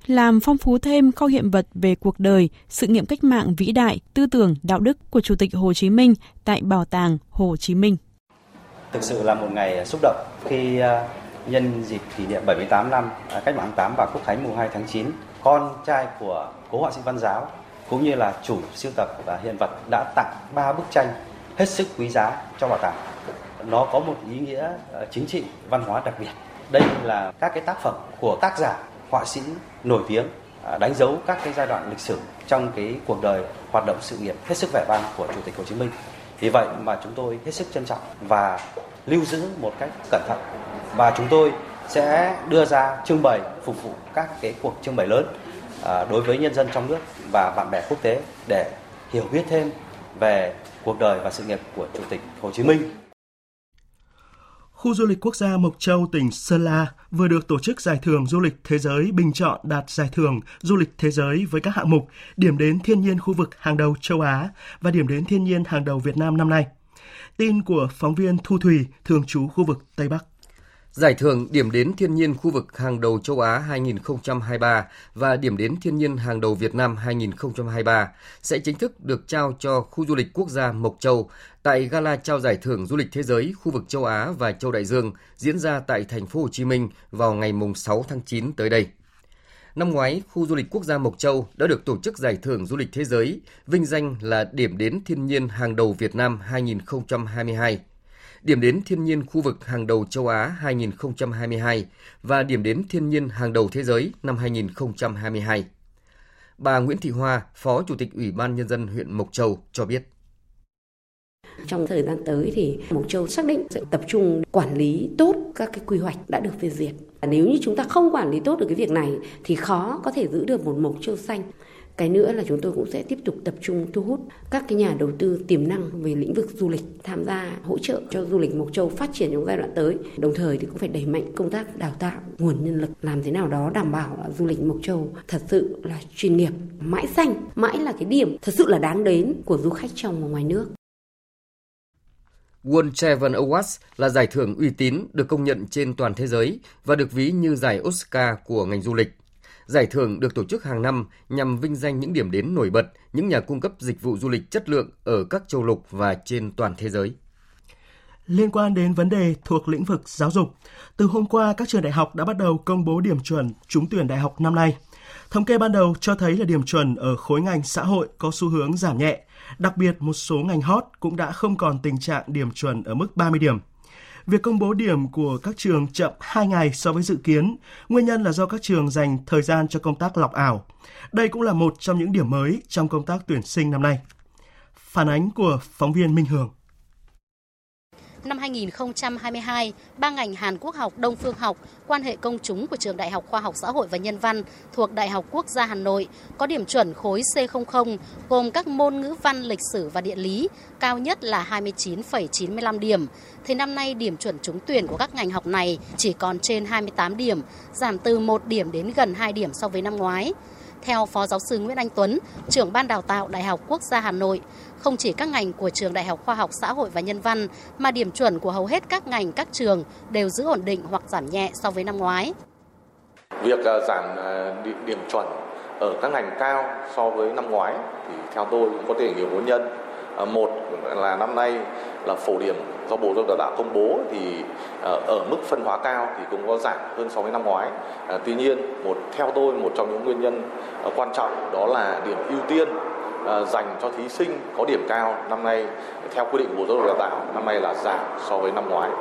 làm phong phú thêm kho hiện vật về cuộc đời, sự nghiệp cách mạng vĩ đại, tư tưởng, đạo đức của Chủ tịch Hồ Chí Minh tại Bảo tàng Hồ Chí Minh. Thực sự là một ngày xúc động khi nhân dịp kỷ niệm 78 năm Cách mạng tháng 8 và Quốc khánh mùng 2 tháng 9, con trai của cố họa sĩ Văn Giáo cũng như là chủ sưu tập và hiện vật đã tặng 3 bức tranh hết sức quý giá cho bảo tàng. Nó có một ý nghĩa chính trị, văn hóa đặc biệt. Đây là các cái tác phẩm của tác giả, họa sĩ nổi tiếng, đánh dấu các cái giai đoạn lịch sử trong cái cuộc đời, hoạt động sự nghiệp hết sức vẻ vang của Chủ tịch Hồ Chí Minh. Vì vậy mà chúng tôi hết sức trân trọng và lưu giữ một cách cẩn thận. Và chúng tôi sẽ đưa ra trưng bày phục vụ các cái cuộc trưng bày lớn đối với nhân dân trong nước và bạn bè quốc tế để hiểu biết thêm về cuộc đời và sự nghiệp của Chủ tịch Hồ Chí Minh. Khu du lịch quốc gia Mộc Châu, tỉnh Sơn La vừa được tổ chức giải thưởng du lịch thế giới bình chọn đạt giải thưởng du lịch thế giới với các hạng mục điểm đến thiên nhiên khu vực hàng đầu châu Á và điểm đến thiên nhiên hàng đầu Việt Nam năm nay. Tin của phóng viên Thu Thùy, thường trú khu vực Tây Bắc. Giải thưởng điểm đến thiên nhiên khu vực hàng đầu châu Á 2023 và điểm đến thiên nhiên hàng đầu Việt Nam 2023 sẽ chính thức được trao cho khu du lịch quốc gia Mộc Châu tại gala trao giải thưởng du lịch thế giới khu vực châu Á và châu Đại Dương diễn ra tại thành phố Hồ Chí Minh vào ngày 6 tháng 9 tới đây. Năm ngoái, khu du lịch quốc gia Mộc Châu đã được tổ chức giải thưởng du lịch thế giới, vinh danh là điểm đến thiên nhiên hàng đầu Việt Nam 2022, điểm đến thiên nhiên khu vực hàng đầu châu Á 2022 và điểm đến thiên nhiên hàng đầu thế giới năm 2022. Bà Nguyễn Thị Hoa, Phó Chủ tịch Ủy ban Nhân dân huyện Mộc Châu cho biết. Trong thời gian tới thì Mộc Châu xác định sẽ tập trung quản lý tốt các cái quy hoạch đã được phê duyệt. Nếu như chúng ta không quản lý tốt được cái việc này thì khó có thể giữ được một Mộc Châu xanh. Cái nữa là chúng tôi cũng sẽ tiếp tục tập trung thu hút các cái nhà đầu tư tiềm năng về lĩnh vực du lịch tham gia hỗ trợ cho du lịch Mộc Châu phát triển trong giai đoạn tới. Đồng thời thì cũng phải đẩy mạnh công tác đào tạo nguồn nhân lực, làm thế nào đó đảm bảo là du lịch Mộc Châu thật sự là chuyên nghiệp, mãi xanh, mãi là cái điểm thật sự là đáng đến của du khách trong và ngoài nước. World Travel Awards là giải thưởng uy tín được công nhận trên toàn thế giới và được ví như giải Oscar của ngành du lịch. Giải thưởng được tổ chức hàng năm nhằm vinh danh những điểm đến nổi bật, những nhà cung cấp dịch vụ du lịch chất lượng ở các châu lục và trên toàn thế giới. Liên quan đến vấn đề thuộc lĩnh vực giáo dục, từ hôm qua các trường đại học đã bắt đầu công bố điểm chuẩn trúng tuyển đại học năm nay. Thống kê ban đầu cho thấy là điểm chuẩn ở khối ngành xã hội có xu hướng giảm nhẹ. Đặc biệt, một số ngành hot cũng đã không còn tình trạng điểm chuẩn ở mức 30 điểm. Việc công bố điểm của các trường chậm 2 ngày so với dự kiến, nguyên nhân là do các trường dành thời gian cho công tác lọc ảo. Đây cũng là một trong những điểm mới trong công tác tuyển sinh năm nay. Phản ánh của phóng viên Minh Hường. Năm 2022, ba ngành Hàn Quốc học, Đông phương học, quan hệ công chúng của Trường Đại học Khoa học Xã hội và Nhân văn thuộc Đại học Quốc gia Hà Nội có điểm chuẩn khối C00 gồm các môn ngữ văn, lịch sử và địa lý, cao nhất là 29,95 điểm. Thì năm nay điểm chuẩn trúng tuyển của các ngành học này chỉ còn trên 28 điểm, giảm từ 1 điểm đến gần 2 điểm so với năm ngoái. Theo Phó Giáo sư Nguyễn Anh Tuấn, trưởng Ban Đào tạo Đại học Quốc gia Hà Nội, không chỉ các ngành của Trường Đại học Khoa học Xã hội và Nhân văn mà điểm chuẩn của hầu hết các ngành, các trường đều giữ ổn định hoặc giảm nhẹ so với năm ngoái. Việc giảm điểm chuẩn ở các ngành cao so với năm ngoái thì theo tôi cũng có thể nhiều nguyên nhân. Một là năm nay là phổ điểm do Bộ Giáo dục đã công bố thì ở mức phân hóa cao thì cũng có giảm hơn so với năm ngoái. Tuy nhiên, theo tôi, một trong những nguyên nhân quan trọng đó là điểm ưu tiên dành cho thí sinh có điểm cao năm nay theo quy định của Bộ Giáo dục Đào tạo năm nay là giảm so với năm ngoái.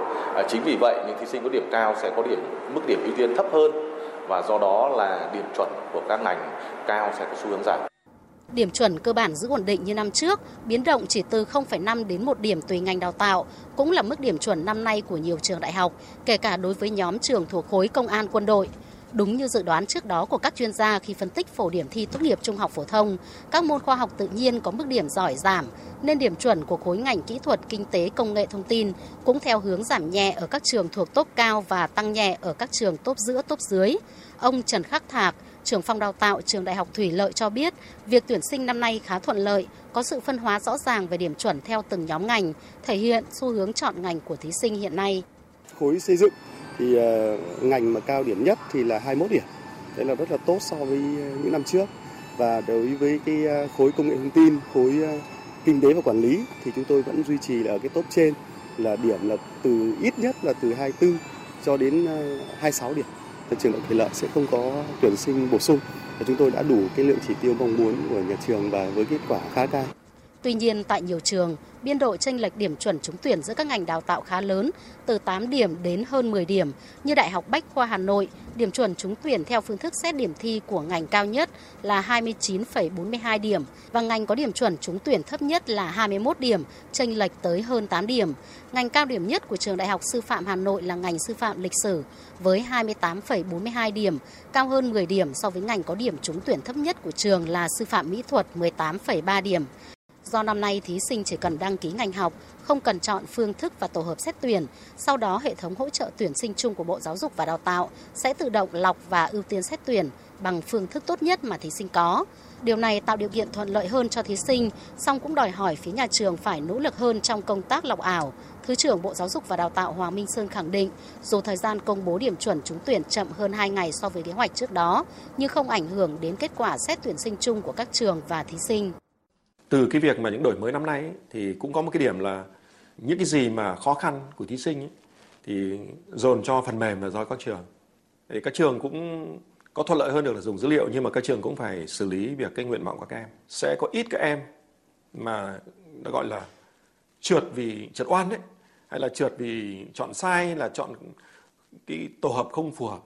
Chính vì vậy những thí sinh có điểm cao sẽ có mức điểm ưu tiên thấp hơn và do đó là điểm chuẩn của các ngành cao sẽ có xu hướng giảm. Điểm chuẩn cơ bản giữ ổn định như năm trước, biến động chỉ từ 0,5 đến 1 điểm tùy ngành đào tạo, cũng là mức điểm chuẩn năm nay của nhiều trường đại học, kể cả đối với nhóm trường thuộc khối công an quân đội. Đúng như dự đoán trước đó của các chuyên gia khi phân tích phổ điểm thi tốt nghiệp trung học phổ thông, các môn khoa học tự nhiên có mức điểm giỏi giảm, nên điểm chuẩn của khối ngành kỹ thuật, kinh tế, công nghệ thông tin cũng theo hướng giảm nhẹ ở các trường thuộc top cao và tăng nhẹ ở các trường top giữa, top dưới. Ông Trần Khắc Thạc, trưởng phòng đào tạo Trường Đại học Thủy Lợi cho biết, việc tuyển sinh năm nay khá thuận lợi, có sự phân hóa rõ ràng về điểm chuẩn theo từng nhóm ngành, thể hiện xu hướng chọn ngành của thí sinh hiện nay. Khối xây dựng thì ngành mà cao điểm nhất thì là 21 điểm. Đấy là rất là tốt so với những năm trước. Và đối với cái khối công nghệ thông tin, khối kinh tế và quản lý thì chúng tôi vẫn duy trì ở cái top trên là điểm là từ ít nhất là từ 24 cho đến 26 điểm. Trường Đại học Thủy Lợi sẽ không có tuyển sinh bổ sung và chúng tôi đã đủ cái lượng chỉ tiêu mong muốn của nhà trường và với kết quả khá cao. Tuy nhiên, tại nhiều trường, biên độ chênh lệch điểm chuẩn trúng tuyển giữa các ngành đào tạo khá lớn, từ 8 điểm đến hơn 10 điểm. Như Đại học Bách khoa Hà Nội, điểm chuẩn trúng tuyển theo phương thức xét điểm thi của ngành cao nhất là 29,42 điểm và ngành có điểm chuẩn trúng tuyển thấp nhất là 21 điểm, chênh lệch tới hơn 8 điểm. Ngành cao điểm nhất của Trường Đại học Sư phạm Hà Nội là ngành Sư phạm Lịch sử với 28,42 điểm, cao hơn 10 điểm so với ngành có điểm trúng tuyển thấp nhất của trường là Sư phạm Mỹ thuật 18,3 điểm. Do năm nay thí sinh chỉ cần đăng ký ngành học, không cần chọn phương thức và tổ hợp xét tuyển, sau đó hệ thống hỗ trợ tuyển sinh chung của Bộ Giáo dục và Đào tạo sẽ tự động lọc và ưu tiên xét tuyển bằng phương thức tốt nhất mà thí sinh có. Điều này tạo điều kiện thuận lợi hơn cho thí sinh, song cũng đòi hỏi phía nhà trường phải nỗ lực hơn trong công tác lọc ảo. Thứ trưởng Bộ Giáo dục và Đào tạo Hoàng Minh Sơn khẳng định, dù thời gian công bố điểm chuẩn trúng tuyển chậm hơn 2 ngày so với kế hoạch trước đó, nhưng không ảnh hưởng đến kết quả xét tuyển sinh chung của các trường và thí sinh. Từ cái việc mà những đổi mới năm nay ấy, thì cũng có một cái điểm là những cái gì mà khó khăn của thí sinh ấy, thì dồn cho phần mềm là do các trường. Thì các trường cũng Có thuận lợi hơn được là dùng dữ liệu, nhưng mà các trường cũng phải xử lý việc cái nguyện vọng của các em. Sẽ có ít các em mà nó gọi là trượt vì trượt oan đấy, hay là trượt vì chọn sai, hay là chọn cái tổ hợp không phù hợp.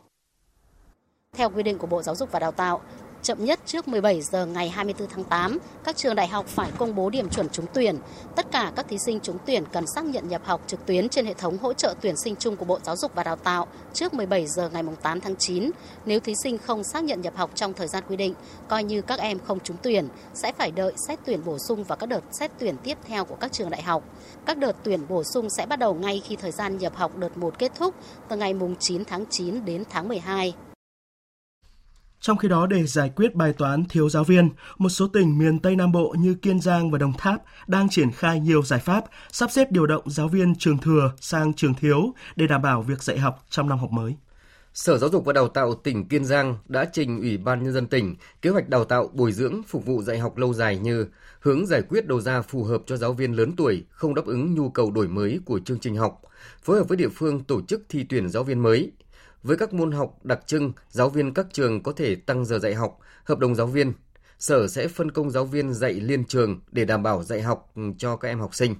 Theo quy định của Bộ Giáo dục và Đào tạo, chậm nhất trước 17 giờ ngày 24 tháng 8, các trường đại học phải công bố điểm chuẩn trúng tuyển. Tất cả các thí sinh trúng tuyển cần xác nhận nhập học trực tuyến trên hệ thống hỗ trợ tuyển sinh chung của Bộ Giáo dục và Đào tạo trước 17 giờ ngày 8 tháng 9. Nếu thí sinh không xác nhận nhập học trong thời gian quy định, coi như các em không trúng tuyển, sẽ phải đợi xét tuyển bổ sung và các đợt xét tuyển tiếp theo của các trường đại học. Các đợt tuyển bổ sung sẽ bắt đầu ngay khi thời gian nhập học đợt 1 kết thúc, từ ngày 9 tháng 9 đến tháng 12. Trong khi đó, để giải quyết bài toán thiếu giáo viên, một số tỉnh miền Tây Nam Bộ như Kiên Giang và Đồng Tháp đang triển khai nhiều giải pháp sắp xếp điều động giáo viên trường thừa sang trường thiếu để đảm bảo việc dạy học trong năm học mới. Sở Giáo dục và Đào tạo tỉnh Kiên Giang đã trình Ủy ban Nhân dân tỉnh kế hoạch đào tạo bồi dưỡng phục vụ dạy học lâu dài như hướng giải quyết đầu ra phù hợp cho giáo viên lớn tuổi không đáp ứng nhu cầu đổi mới của chương trình học, phối hợp với địa phương tổ chức thi tuyển giáo viên mới. Với các môn học đặc trưng, giáo viên các trường có thể tăng giờ dạy học, hợp đồng giáo viên. Sở sẽ phân công giáo viên dạy liên trường để đảm bảo dạy học cho các em học sinh.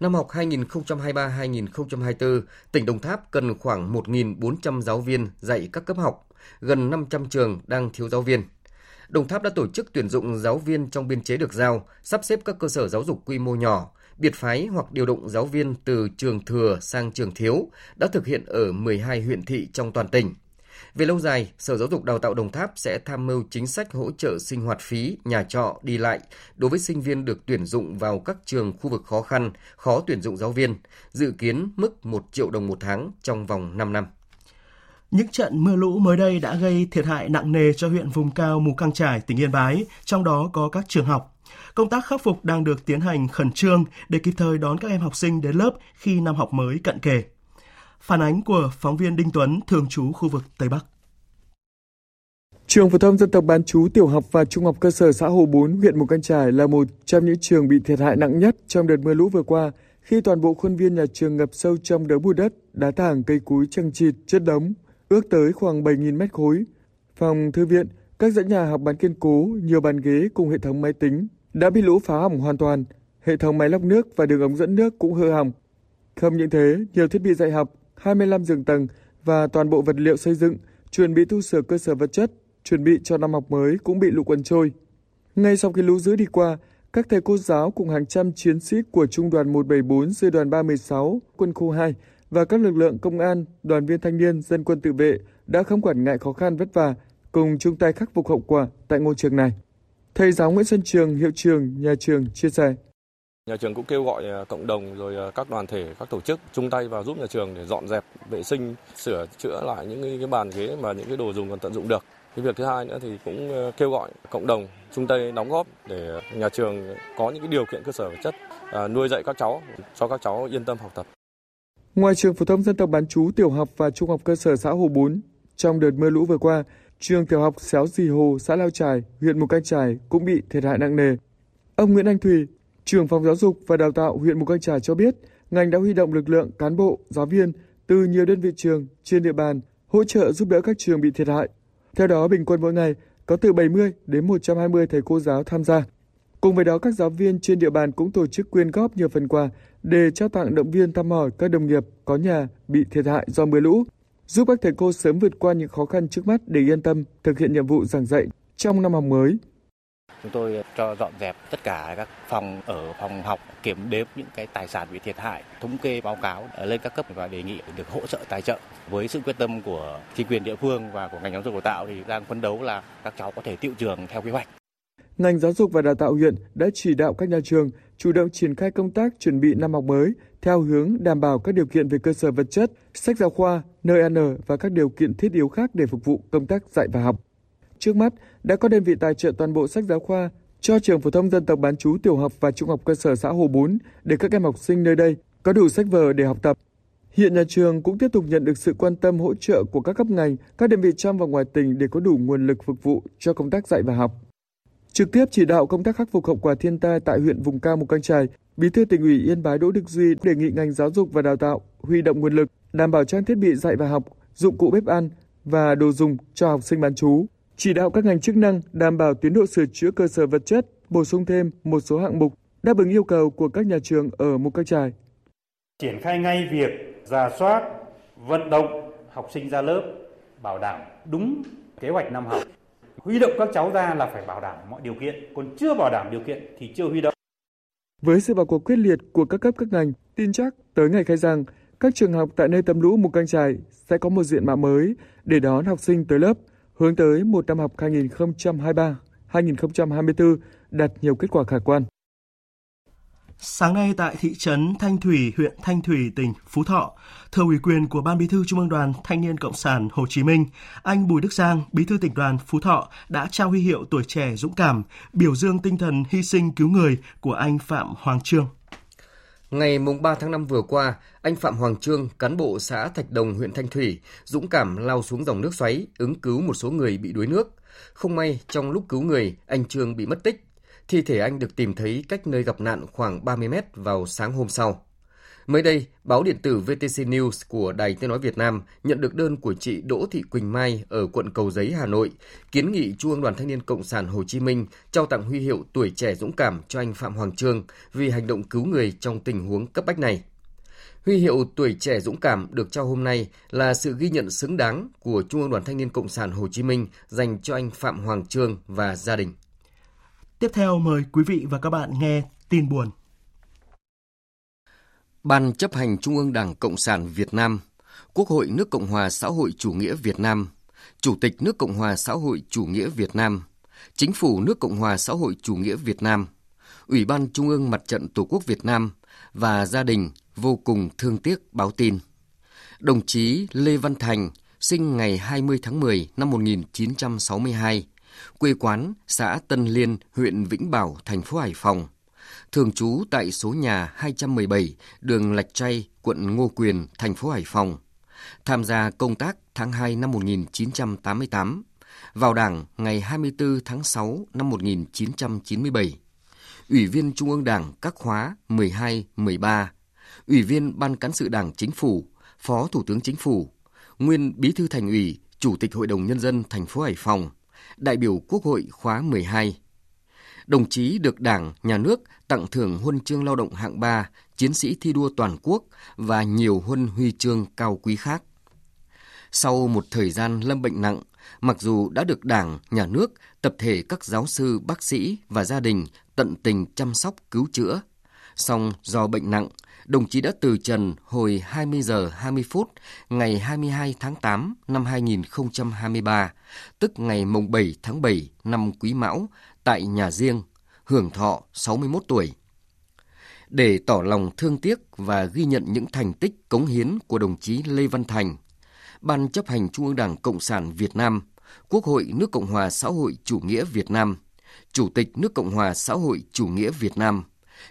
Năm học 2023-2024, tỉnh Đồng Tháp cần khoảng 1.400 giáo viên dạy các cấp học, gần 500 trường đang thiếu giáo viên. Đồng Tháp đã tổ chức tuyển dụng giáo viên trong biên chế được giao, sắp xếp các cơ sở giáo dục quy mô nhỏ, biệt phái hoặc điều động giáo viên từ trường thừa sang trường thiếu đã thực hiện ở 12 huyện thị trong toàn tỉnh. Về lâu dài, Sở Giáo dục Đào tạo Đồng Tháp sẽ tham mưu chính sách hỗ trợ sinh hoạt phí, nhà trọ, đi lại đối với sinh viên được tuyển dụng vào các trường khu vực khó khăn, khó tuyển dụng giáo viên, dự kiến mức 1 triệu đồng một tháng trong vòng 5 năm. Những trận mưa lũ mới đây đã gây thiệt hại nặng nề cho huyện vùng cao Mù Cang Chải, tỉnh Yên Bái, trong đó có các trường học. Công tác khắc phục đang được tiến hành khẩn trương để kịp thời đón các em học sinh đến lớp khi năm học mới cận kề. Phản ánh của phóng viên Đinh Tuấn, thường trú khu vực Tây Bắc. Trường phổ thông dân tộc bán trú tiểu học và trung học cơ sở xã Hồ 4, huyện Mù Cang Chải là một trong những trường bị thiệt hại nặng nhất trong đợt mưa lũ vừa qua, khi toàn bộ khuôn viên nhà trường ngập sâu trong đống bùn đất, đá tảng, cây cối chằng chịt chất đống, ước tới khoảng 7.000 mét khối. Phòng thư viện, các dãy nhà học bán kiên cố, nhiều bàn ghế cùng hệ thống máy tính đã bị lũ phá hỏng hoàn toàn, hệ thống máy lọc nước và đường ống dẫn nước cũng hư hỏng. Không những thế, nhiều thiết bị dạy học, 25 giường tầng và toàn bộ vật liệu xây dựng, chuẩn bị tu sửa cơ sở vật chất, chuẩn bị cho năm học mới cũng bị lũ cuốn trôi. Ngay sau khi lũ dữ đi qua, các thầy cô giáo cùng hàng trăm chiến sĩ của Trung đoàn 174 Sư đoàn 316 Quân khu 2 và các lực lượng công an, đoàn viên thanh niên, dân quân tự vệ đã không quản ngại khó khăn vất vả, cùng chung tay khắc phục hậu quả tại ngôi trường này. Thầy giáo Nguyễn Xuân Trường, hiệu trưởng nhà trường chia sẻ. Nhà trường cũng kêu gọi cộng đồng rồi các đoàn thể, các tổ chức chung tay vào giúp nhà trường để dọn dẹp, vệ sinh, sửa chữa lại những cái bàn ghế và những cái đồ dùng còn tận dụng được. Cái việc thứ hai nữa thì cũng kêu gọi cộng đồng chung tay đóng góp để nhà trường có những cái điều kiện cơ sở vật chất nuôi dạy các cháu, cho các cháu yên tâm học tập. Ngoài trường phổ thông dân tộc bán trú tiểu học và trung học cơ sở xã Hồ 4, trong đợt mưa lũ vừa qua, trường tiểu học Xéo Dì Hồ, xã Lao Chải, huyện Mù Cang Chải cũng bị thiệt hại nặng nề. Ông Nguyễn Anh Thùy, trưởng phòng giáo dục và đào tạo huyện Mù Cang Chải cho biết, ngành đã huy động lực lượng cán bộ, giáo viên từ nhiều đơn vị trường trên địa bàn hỗ trợ giúp đỡ các trường bị thiệt hại. Theo đó, bình quân mỗi ngày có từ 70 đến 120 thầy cô giáo tham gia. Cùng với đó, các giáo viên trên địa bàn cũng tổ chức quyên góp nhiều phần quà để trao tặng, động viên, thăm hỏi các đồng nghiệp có nhà bị thiệt hại do mưa lũ, giúp các thầy cô sớm vượt qua những khó khăn trước mắt để yên tâm thực hiện nhiệm vụ giảng dạy trong năm học mới. Chúng tôi cho dọn dẹp tất cả các phòng ở, phòng học, kiểm đếm những cái tài sản bị thiệt hại, thống kê báo cáo lên các cấp và đề nghị được hỗ trợ tài trợ. Với sự quyết tâm của chính quyền địa phương và của ngành giáo dục đào tạo thì đang phấn đấu là các cháu có thể tiệu trường theo kế hoạch. Ngành giáo dục và đào tạo huyện đã chỉ đạo các nhà trường chủ động triển khai công tác chuẩn bị năm học mới theo hướng đảm bảo các điều kiện về cơ sở vật chất, sách giáo khoa, NN và các điều kiện thiết yếu khác để phục vụ công tác dạy và học. Trước mắt, đã có đơn vị tài trợ toàn bộ sách giáo khoa cho trường phổ thông dân tộc bán trú tiểu học và trung học cơ sở xã Hồ 4 để các em học sinh nơi đây có đủ sách vở để học tập. Hiện nhà trường cũng tiếp tục nhận được sự quan tâm hỗ trợ của các cấp ngành, các đơn vị trong và ngoài tỉnh để có đủ nguồn lực phục vụ cho công tác dạy và học. Trực tiếp chỉ đạo công tác khắc phục hậu quả thiên tai tại huyện vùng cao Mù Cang Chải, Bí thư Tỉnh ủy Yên Bái Đỗ Đức Duy đề nghị ngành giáo dục và đào tạo huy động nguồn lực, đảm bảo trang thiết bị dạy và học, dụng cụ bếp ăn, và đồ dùng cho học sinh bán trú. Chỉ đạo các ngành chức năng đảm bảo tiến độ sửa chữa cơ sở vật chất, bổ sung thêm một số hạng mục đáp ứng yêu cầu của các nhà trường ở Mù Cang Chải. Triển khai ngay việc rà soát, vận động học sinh ra lớp, bảo đảm đúng kế hoạch năm học. Huy động các cháu ra là phải bảo đảm mọi điều kiện, còn chưa bảo đảm điều kiện thì chưa huy động. Với sự vào cuộc quyết liệt của các cấp các ngành, tin chắc tới ngày khai giảng, các trường học tại nơi tâm lũ Mù Cang Chải sẽ có một diện mạo mới để đón học sinh tới lớp, hướng tới một năm học 2023-2024 đạt nhiều kết quả khả quan. Sáng nay tại thị trấn Thanh Thủy, huyện Thanh Thủy, tỉnh Phú Thọ, thưa ủy quyền của Ban Bí thư Trung ương Đoàn Thanh niên Cộng sản Hồ Chí Minh, anh Bùi Đức Giang, Bí thư tỉnh đoàn Phú Thọ đã trao huy hiệu tuổi trẻ dũng cảm, biểu dương tinh thần hy sinh cứu người của anh Phạm Hoàng Trương. Ngày 3 tháng 5 vừa qua, anh Phạm Hoàng Trương, cán bộ xã Thạch Đồng, huyện Thanh Thủy, dũng cảm lao xuống dòng nước xoáy, ứng cứu một số người bị đuối nước. Không may, trong lúc cứu người, anh Trương bị mất tích. Thi thể anh được tìm thấy cách nơi gặp nạn khoảng 30 mét vào sáng hôm sau. Mới đây, báo điện tử VTC News của Đài Tiếng nói Việt Nam nhận được đơn của chị Đỗ Thị Quỳnh Mai ở quận Cầu Giấy, Hà Nội, kiến nghị Trung ương Đoàn Thanh niên Cộng sản Hồ Chí Minh trao tặng huy hiệu tuổi trẻ dũng cảm cho anh Phạm Hoàng Trương vì hành động cứu người trong tình huống cấp bách này. Huy hiệu tuổi trẻ dũng cảm được trao hôm nay là sự ghi nhận xứng đáng của Trung ương Đoàn Thanh niên Cộng sản Hồ Chí Minh dành cho anh Phạm Hoàng Trương và gia đình. Tiếp theo mời quý vị và các bạn nghe tin buồn. Ban chấp hành Trung ương Đảng Cộng sản Việt Nam, Quốc hội nước Cộng hòa xã hội chủ nghĩa Việt Nam, Chủ tịch nước Cộng hòa xã hội chủ nghĩa Việt Nam, Chính phủ nước Cộng hòa xã hội chủ nghĩa Việt Nam, Ủy ban Trung ương Mặt trận Tổ quốc Việt Nam và gia đình vô cùng thương tiếc báo tin. Đồng chí Lê Văn Thành, sinh ngày 20 tháng 10 năm 1962, quê quán xã Tân Liên, huyện Vĩnh Bảo, thành phố Hải Phòng, thường trú tại số nhà 217, đường Lạch Tray, quận Ngô Quyền, thành phố Hải Phòng. Tham gia công tác tháng 2 năm 1988, vào Đảng ngày 24 tháng 6 năm 1997. Ủy viên Trung ương Đảng các khóa 12, 13, Ủy viên Ban Cán sự Đảng Chính phủ, Phó Thủ tướng Chính phủ, nguyên Bí thư Thành ủy, Chủ tịch Hội đồng Nhân dân thành phố Hải Phòng, đại biểu Quốc hội khóa 12. Đồng chí được Đảng, Nhà nước tặng thưởng Huân chương Lao động hạng 3, Chiến sĩ thi đua toàn quốc và nhiều huân huy chương cao quý khác. Sau một thời gian lâm bệnh nặng, mặc dù đã được Đảng, Nhà nước, tập thể các giáo sư, bác sĩ và gia đình tận tình chăm sóc cứu chữa, song do bệnh nặng, đồng chí đã từ trần hồi 20 giờ 20 phút ngày 22 tháng 8 năm 2023, tức ngày mùng 7 tháng 7 năm Quý Mão, tại nhà riêng, hưởng thọ 61 tuổi. Để tỏ lòng thương tiếc và ghi nhận những thành tích cống hiến của đồng chí Lê Văn Thành, Ban chấp hành Trung ương Đảng Cộng sản Việt Nam, Quốc hội nước Cộng hòa xã hội chủ nghĩa Việt Nam, Chủ tịch nước Cộng hòa xã hội chủ nghĩa Việt Nam,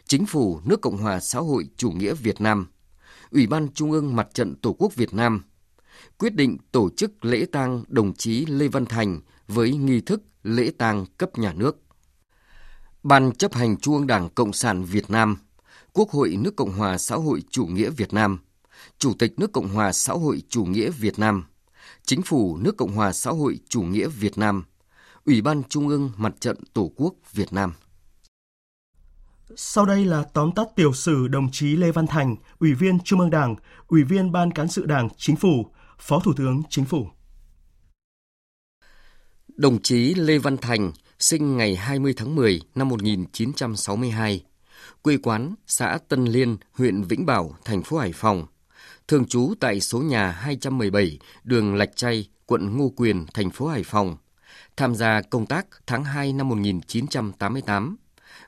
Chính phủ nước Cộng hòa xã hội chủ nghĩa Việt Nam, Ủy ban Trung ương Mặt trận Tổ quốc Việt Nam quyết định tổ chức lễ tang đồng chí Lê Văn Thành với nghi thức lễ tang cấp nhà nước. Ban chấp hành Trung ương Đảng Cộng sản Việt Nam, Quốc hội nước Cộng hòa xã hội chủ nghĩa Việt Nam, Chủ tịch nước Cộng hòa xã hội chủ nghĩa Việt Nam, Chính phủ nước Cộng hòa xã hội chủ nghĩa Việt Nam, Ủy ban Trung ương Mặt trận Tổ quốc Việt Nam. Sau đây là tóm tắt tiểu sử đồng chí Lê Văn Thành, Ủy viên Trung ương Đảng, Ủy viên Ban Cán sự Đảng Chính phủ, Phó Thủ tướng Chính phủ. Đồng chí Lê Văn Thành sinh ngày 20 tháng 10 năm 1962, quê quán xã Tân Liên, huyện Vĩnh Bảo, thành phố Hải Phòng, thường trú tại số nhà 217, đường Lạch Tray, quận Ngô Quyền, thành phố Hải Phòng, tham gia công tác tháng 2 năm 1988.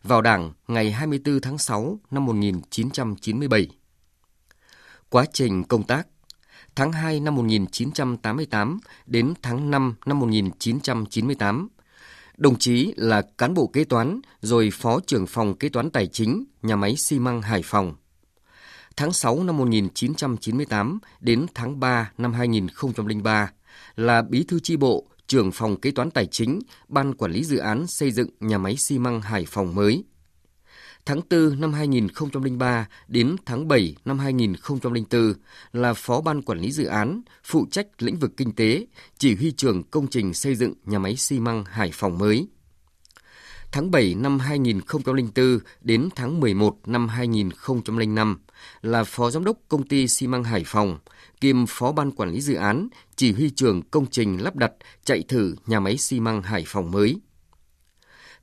Vào Đảng ngày 24 tháng 6 năm 1997. Quá trình công tác: tháng 2 năm 1988 đến tháng 5 năm 1998, đồng chí là cán bộ kế toán rồi Phó trưởng phòng kế toán tài chính nhà máy xi măng Hải Phòng. Tháng 6 năm 1998 đến tháng 3 năm 2003 là Bí thư chi bộ, trưởng phòng kế toán tài chính, Ban quản lý dự án xây dựng nhà máy xi măng Hải Phòng mới. Tháng 4 năm 2003 đến tháng 7 năm 2004 là Phó Ban Quản lý Dự án, phụ trách lĩnh vực kinh tế, chỉ huy trưởng công trình xây dựng nhà máy xi măng Hải Phòng mới. Tháng 7 năm 2004 đến tháng 11 năm 2005 là Phó Giám đốc Công ty xi măng Hải Phòng, kiêm Phó Ban Quản lý Dự án, chỉ huy trưởng công trình lắp đặt chạy thử nhà máy xi măng Hải Phòng mới.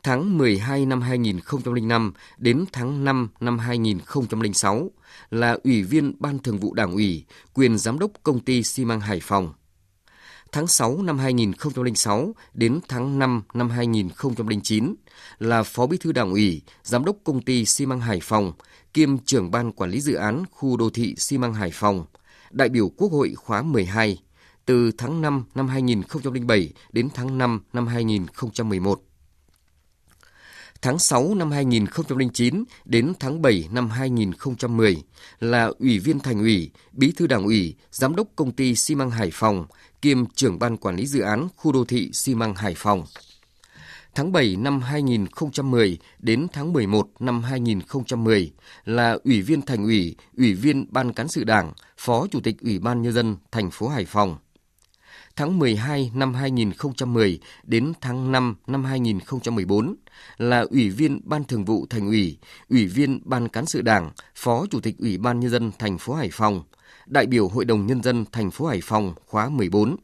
Tháng 12 năm 2005 đến tháng 5 năm 2006 là Ủy viên Ban Thường vụ Đảng ủy, quyền Giám đốc Công ty xi măng Hải Phòng. Tháng 6 năm 2006 đến tháng 5 năm 2009 là Phó Bí thư Đảng ủy, Giám đốc Công ty xi măng Hải Phòng, kiêm trưởng Ban Quản lý Dự án Khu đô thị xi măng Hải Phòng, đại biểu Quốc hội khóa 12, từ tháng 5 năm 2007 đến tháng 5 năm 2011. Tháng 6 năm 2009 đến tháng 7 năm 2010 là Ủy viên Thành ủy, Bí thư Đảng ủy, Giám đốc Công ty xi măng Hải Phòng, kiêm trưởng Ban Quản lý Dự án Khu đô thị xi măng Hải Phòng. Tháng 7 năm 2010 đến tháng 11 năm 2010 là Ủy viên Thành ủy, Ủy viên Ban Cán sự Đảng, Phó Chủ tịch Ủy ban Nhân dân thành phố Hải Phòng. Tháng 12 năm 2010 đến tháng 5 năm 2014 là Ủy viên Ban Thường vụ Thành ủy, Ủy viên Ban Cán sự Đảng, Phó Chủ tịch Ủy ban Nhân dân thành phố Hải Phòng, đại biểu Hội đồng Nhân dân thành phố Hải Phòng khóa 14.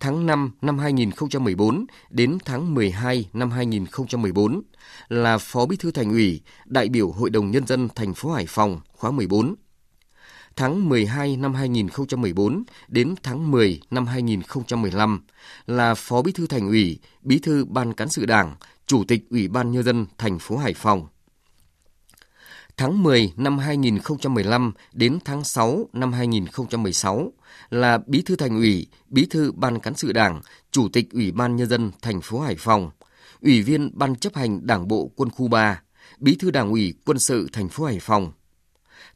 Tháng 5 năm 2014 đến tháng 12 năm 2014 là Phó Bí thư Thành ủy, đại biểu Hội đồng Nhân dân thành phố Hải Phòng khóa 14. Tháng 12 năm 2014 đến tháng 10 năm 2015 là Phó Bí thư Thành ủy, Bí thư Ban Cán sự Đảng, Chủ tịch Ủy ban Nhân dân thành phố Hải Phòng. Tháng 10 năm 2015 đến tháng 6 năm 2016 là Bí thư Thành ủy, Bí thư Ban Cán sự Đảng, Chủ tịch Ủy ban Nhân dân thành phố Hải Phòng, Ủy viên Ban Chấp hành Đảng bộ Quân khu 3, Bí thư Đảng ủy Quân sự thành phố Hải Phòng.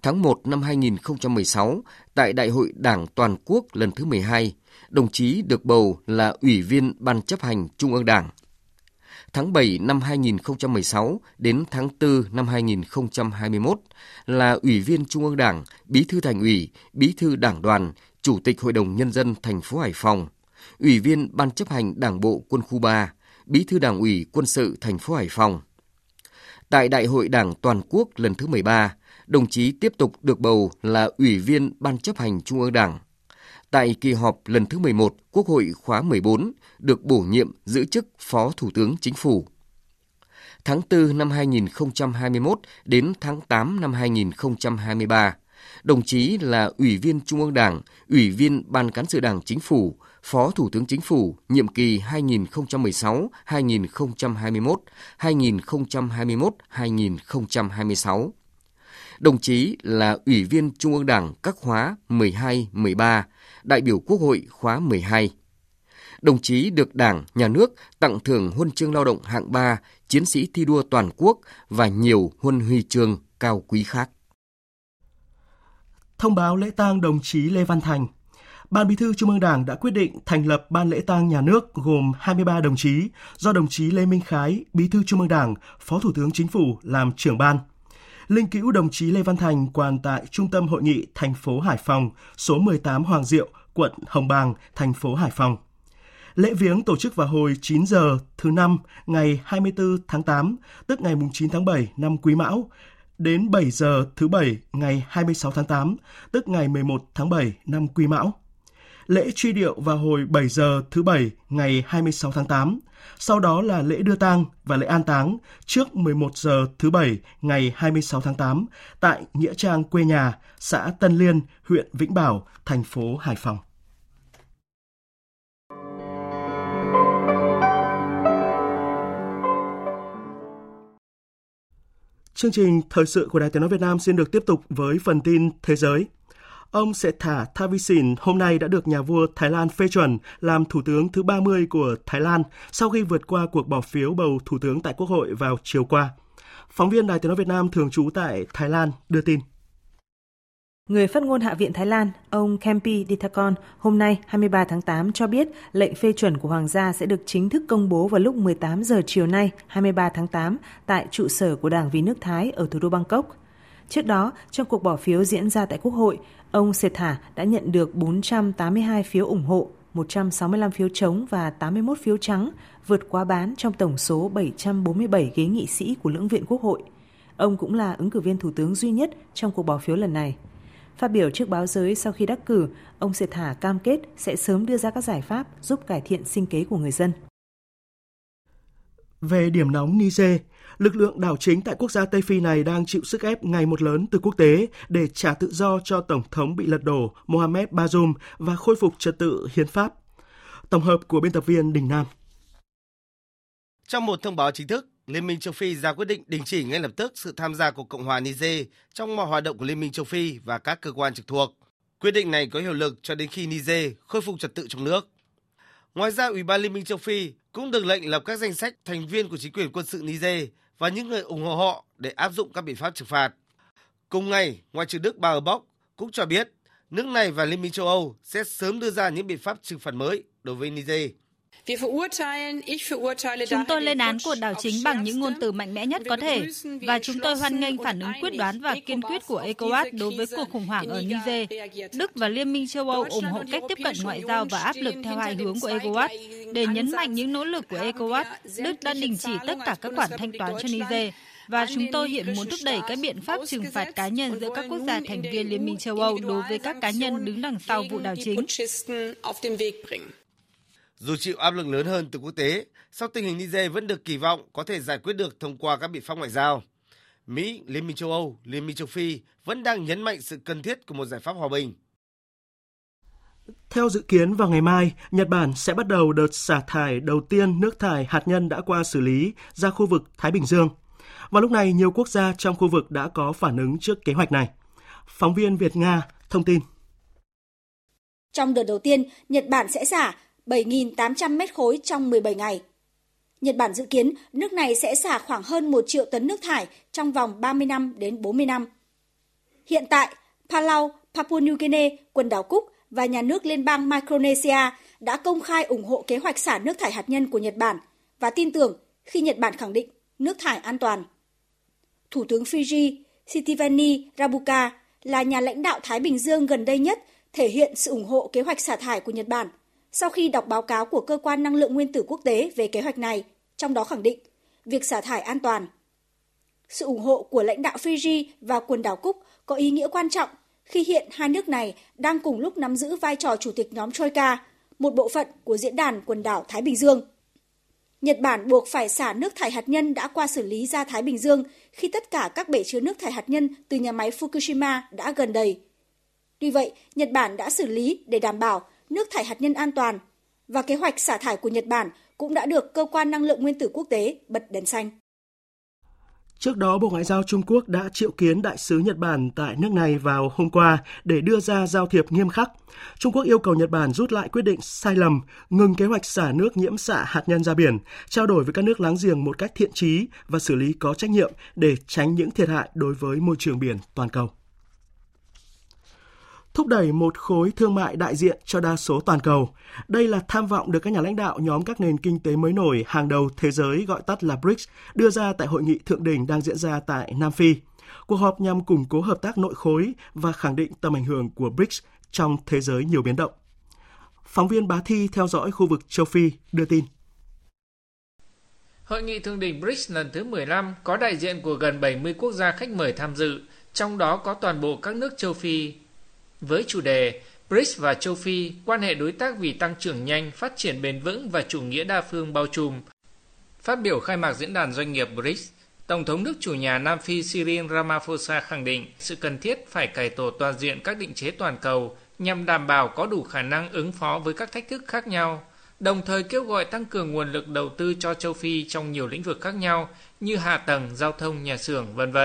Tháng 1 năm 2016, tại Đại hội Đảng Toàn quốc lần thứ 12, đồng chí được bầu là Ủy viên Ban Chấp hành Trung ương Đảng. Tháng 7 năm 2016 đến tháng 4 năm 2021 là Ủy viên Trung ương Đảng, Bí thư Thành ủy, Bí thư Đảng đoàn, Chủ tịch Hội đồng Nhân dân thành phố Hải Phòng, Ủy viên Ban Chấp hành Đảng bộ Quân khu 3, Bí thư Đảng ủy Quân sự thành phố Hải Phòng. Tại Đại hội Đảng Toàn quốc lần thứ 13, đồng chí tiếp tục được bầu là Ủy viên Ban Chấp hành Trung ương Đảng. Tại kỳ họp lần thứ 11 Quốc hội khóa 14 được bổ nhiệm giữ chức Phó Thủ tướng Chính phủ. Tháng 4 năm 2021 đến tháng 8 năm 2023, đồng chí là Ủy viên Trung ương Đảng, Ủy viên Ban Cán sự Đảng Chính phủ, Phó Thủ tướng Chính phủ nhiệm kỳ 2016-2021, 2021-2026. Đồng chí là Ủy viên Trung ương Đảng các khóa 12, 13, đại biểu Quốc hội khóa 12. Đồng chí được Đảng, Nhà nước tặng thưởng Huân chương Lao động hạng 3, Chiến sĩ thi đua toàn quốc và nhiều huân huy chương cao quý khác. Thông báo lễ tang đồng chí Lê Văn Thành. Ban Bí thư Trung ương Đảng đã quyết định thành lập Ban lễ tang Nhà nước gồm 23 đồng chí do đồng chí Lê Minh Khái, Bí thư Trung ương Đảng, Phó Thủ tướng Chính phủ làm trưởng ban. Linh cữu đồng chí Lê Văn Thành quàn tại Trung tâm Hội nghị thành phố Hải Phòng, số 18 Hoàng Diệu, quận Hồng Bàng, thành phố Hải Phòng. Lễ viếng tổ chức vào hồi 9 giờ thứ Năm ngày 24 tháng 8, tức ngày 9 tháng 7 năm Quý Mão, đến 7 giờ thứ Bảy ngày 26 tháng 8, tức ngày 11 tháng 7 năm Quý Mão. Lễ truy điệu vào hồi 7 giờ thứ Bảy ngày 26 tháng 8, sau đó là lễ đưa tang và lễ an táng trước 11 giờ thứ Bảy ngày 26 tháng 8 tại Nghĩa trang quê nhà, xã Tân Liên, huyện Vĩnh Bảo, thành phố Hải Phòng. Chương trình Thời sự của Đài Tiếng nói Việt Nam xin được tiếp tục với phần tin thế giới. Ông Srettha Thavisin hôm nay đã được nhà vua Thái Lan phê chuẩn làm thủ tướng thứ 30 của Thái Lan sau khi vượt qua cuộc bỏ phiếu bầu thủ tướng tại Quốc hội vào chiều qua. Phóng viên Đài Tiếng nói Việt Nam thường trú tại Thái Lan đưa tin. Người phát ngôn Hạ viện Thái Lan, ông Kempi Dithakon, hôm nay 23 tháng 8 cho biết lệnh phê chuẩn của Hoàng gia sẽ được chính thức công bố vào lúc 18 giờ chiều nay 23 tháng 8 tại trụ sở của Đảng Vì nước Thái ở thủ đô Bangkok. Trước đó, trong cuộc bỏ phiếu diễn ra tại Quốc hội, ông Srettha đã nhận được 482 phiếu ủng hộ, 165 phiếu trống và 81 phiếu trắng, vượt quá bán trong tổng số 747 ghế nghị sĩ của lưỡng viện Quốc hội. Ông cũng là ứng cử viên thủ tướng duy nhất trong cuộc bỏ phiếu lần này. Phát biểu trước báo giới sau khi đắc cử, ông Srettha cam kết sẽ sớm đưa ra các giải pháp giúp cải thiện sinh kế của người dân. Về điểm nóng Niger, lực lượng đảo chính tại quốc gia Tây Phi này đang chịu sức ép ngày một lớn từ quốc tế để trả tự do cho Tổng thống bị lật đổ Mohamed Bazoum và khôi phục trật tự hiến pháp. Tổng hợp của biên tập viên Đình Nam. Trong một thông báo chính thức, Liên minh châu Phi ra quyết định đình chỉ ngay lập tức sự tham gia của Cộng hòa Niger trong mọi hoạt động của Liên minh châu Phi và các cơ quan trực thuộc. Quyết định này có hiệu lực cho đến khi Niger khôi phục trật tự trong nước. Ngoài ra, Ủy ban Liên minh châu Phi cũng được lệnh lập các danh sách thành viên của chính quyền quân sự Niger và những người ủng hộ họ để áp dụng các biện pháp trừng phạt. Cùng ngày, Ngoại trưởng Đức Baerbock cũng cho biết nước này và Liên minh châu Âu sẽ sớm đưa ra những biện pháp trừng phạt mới đối với Niger. Chúng tôi lên án cuộc đảo chính bằng những ngôn từ mạnh mẽ nhất có thể và chúng tôi hoan nghênh phản ứng quyết đoán và kiên quyết của ECOWAS đối với cuộc khủng hoảng ở Niger. Đức và Liên minh châu Âu ủng hộ cách tiếp cận ngoại giao và áp lực theo hai hướng của ECOWAS. Để nhấn mạnh những nỗ lực của ECOWAS, Đức đã đình chỉ tất cả các khoản thanh toán cho Niger. Và chúng tôi hiện muốn thúc đẩy các biện pháp trừng phạt cá nhân giữa các quốc gia thành viên Liên minh châu Âu đối với các cá nhân đứng đằng sau vụ đảo chính. Dù chịu áp lực lớn hơn từ quốc tế, sau tình hình Niger vẫn được kỳ vọng có thể giải quyết được thông qua các biện pháp ngoại giao. Mỹ, Liên minh châu Âu, Liên minh châu Phi vẫn đang nhấn mạnh sự cần thiết của một giải pháp hòa bình. Theo dự kiến vào ngày mai, Nhật Bản sẽ bắt đầu đợt xả thải đầu tiên nước thải hạt nhân đã qua xử lý ra khu vực Thái Bình Dương. Và lúc này, nhiều quốc gia trong khu vực đã có phản ứng trước kế hoạch này. Phóng viên Việt-Nga thông tin. Trong đợt đầu tiên, Nhật Bản sẽ xả 7.800 mét khối trong 17 ngày. Nhật Bản dự kiến nước này sẽ xả khoảng hơn 1 triệu tấn nước thải trong vòng 30 năm đến 40 năm. Hiện tại, Palau, Papua New Guinea, quần đảo Cook và nhà nước liên bang Micronesia đã công khai ủng hộ kế hoạch xả nước thải hạt nhân của Nhật Bản và tin tưởng khi Nhật Bản khẳng định nước thải an toàn. Thủ tướng Fiji, Sitiveni Rabuka là nhà lãnh đạo Thái Bình Dương gần đây nhất thể hiện sự ủng hộ kế hoạch xả thải của Nhật Bản sau khi đọc báo cáo của Cơ quan Năng lượng Nguyên tử Quốc tế về kế hoạch này, trong đó khẳng định việc xả thải an toàn. Sự ủng hộ của lãnh đạo Fiji và quần đảo Cook có ý nghĩa quan trọng khi hiện hai nước này đang cùng lúc nắm giữ vai trò chủ tịch nhóm Troika, một bộ phận của Diễn đàn Quần đảo Thái Bình Dương. Nhật Bản buộc phải xả nước thải hạt nhân đã qua xử lý ra Thái Bình Dương khi tất cả các bể chứa nước thải hạt nhân từ nhà máy Fukushima đã gần đầy. Tuy vậy, Nhật Bản đã xử lý để đảm bảo nước thải hạt nhân an toàn, và kế hoạch xả thải của Nhật Bản cũng đã được Cơ quan Năng lượng Nguyên tử Quốc tế bật đèn xanh. Trước đó, Bộ Ngoại giao Trung Quốc đã triệu kiến đại sứ Nhật Bản tại nước này vào hôm qua để đưa ra giao thiệp nghiêm khắc. Trung Quốc yêu cầu Nhật Bản rút lại quyết định sai lầm, ngừng kế hoạch xả nước nhiễm xạ hạt nhân ra biển, trao đổi với các nước láng giềng một cách thiện chí và xử lý có trách nhiệm để tránh những thiệt hại đối với môi trường biển toàn cầu. Thúc đẩy một khối thương mại đại diện cho đa số toàn cầu. Đây là tham vọng được các nhà lãnh đạo nhóm các nền kinh tế mới nổi hàng đầu thế giới gọi tắt là BRICS đưa ra tại hội nghị thượng đỉnh đang diễn ra tại Nam Phi. Cuộc họp nhằm củng cố hợp tác nội khối và khẳng định tầm ảnh hưởng của BRICS trong thế giới nhiều biến động. Phóng viên Bá Thi theo dõi khu vực châu Phi đưa tin. Hội nghị thượng đỉnh BRICS lần thứ 15 có đại diện của gần 70 quốc gia khách mời tham dự, trong đó có toàn bộ các nước châu Phi. Với chủ đề BRICS và châu Phi, quan hệ đối tác vì tăng trưởng nhanh, phát triển bền vững và chủ nghĩa đa phương bao trùm. Phát biểu khai mạc diễn đàn doanh nghiệp BRICS, Tổng thống nước chủ nhà Nam Phi Cyril Ramaphosa khẳng định sự cần thiết phải cải tổ toàn diện các định chế toàn cầu nhằm đảm bảo có đủ khả năng ứng phó với các thách thức khác nhau, đồng thời kêu gọi tăng cường nguồn lực đầu tư cho châu Phi trong nhiều lĩnh vực khác nhau như hạ tầng, giao thông, nhà xưởng, v.v.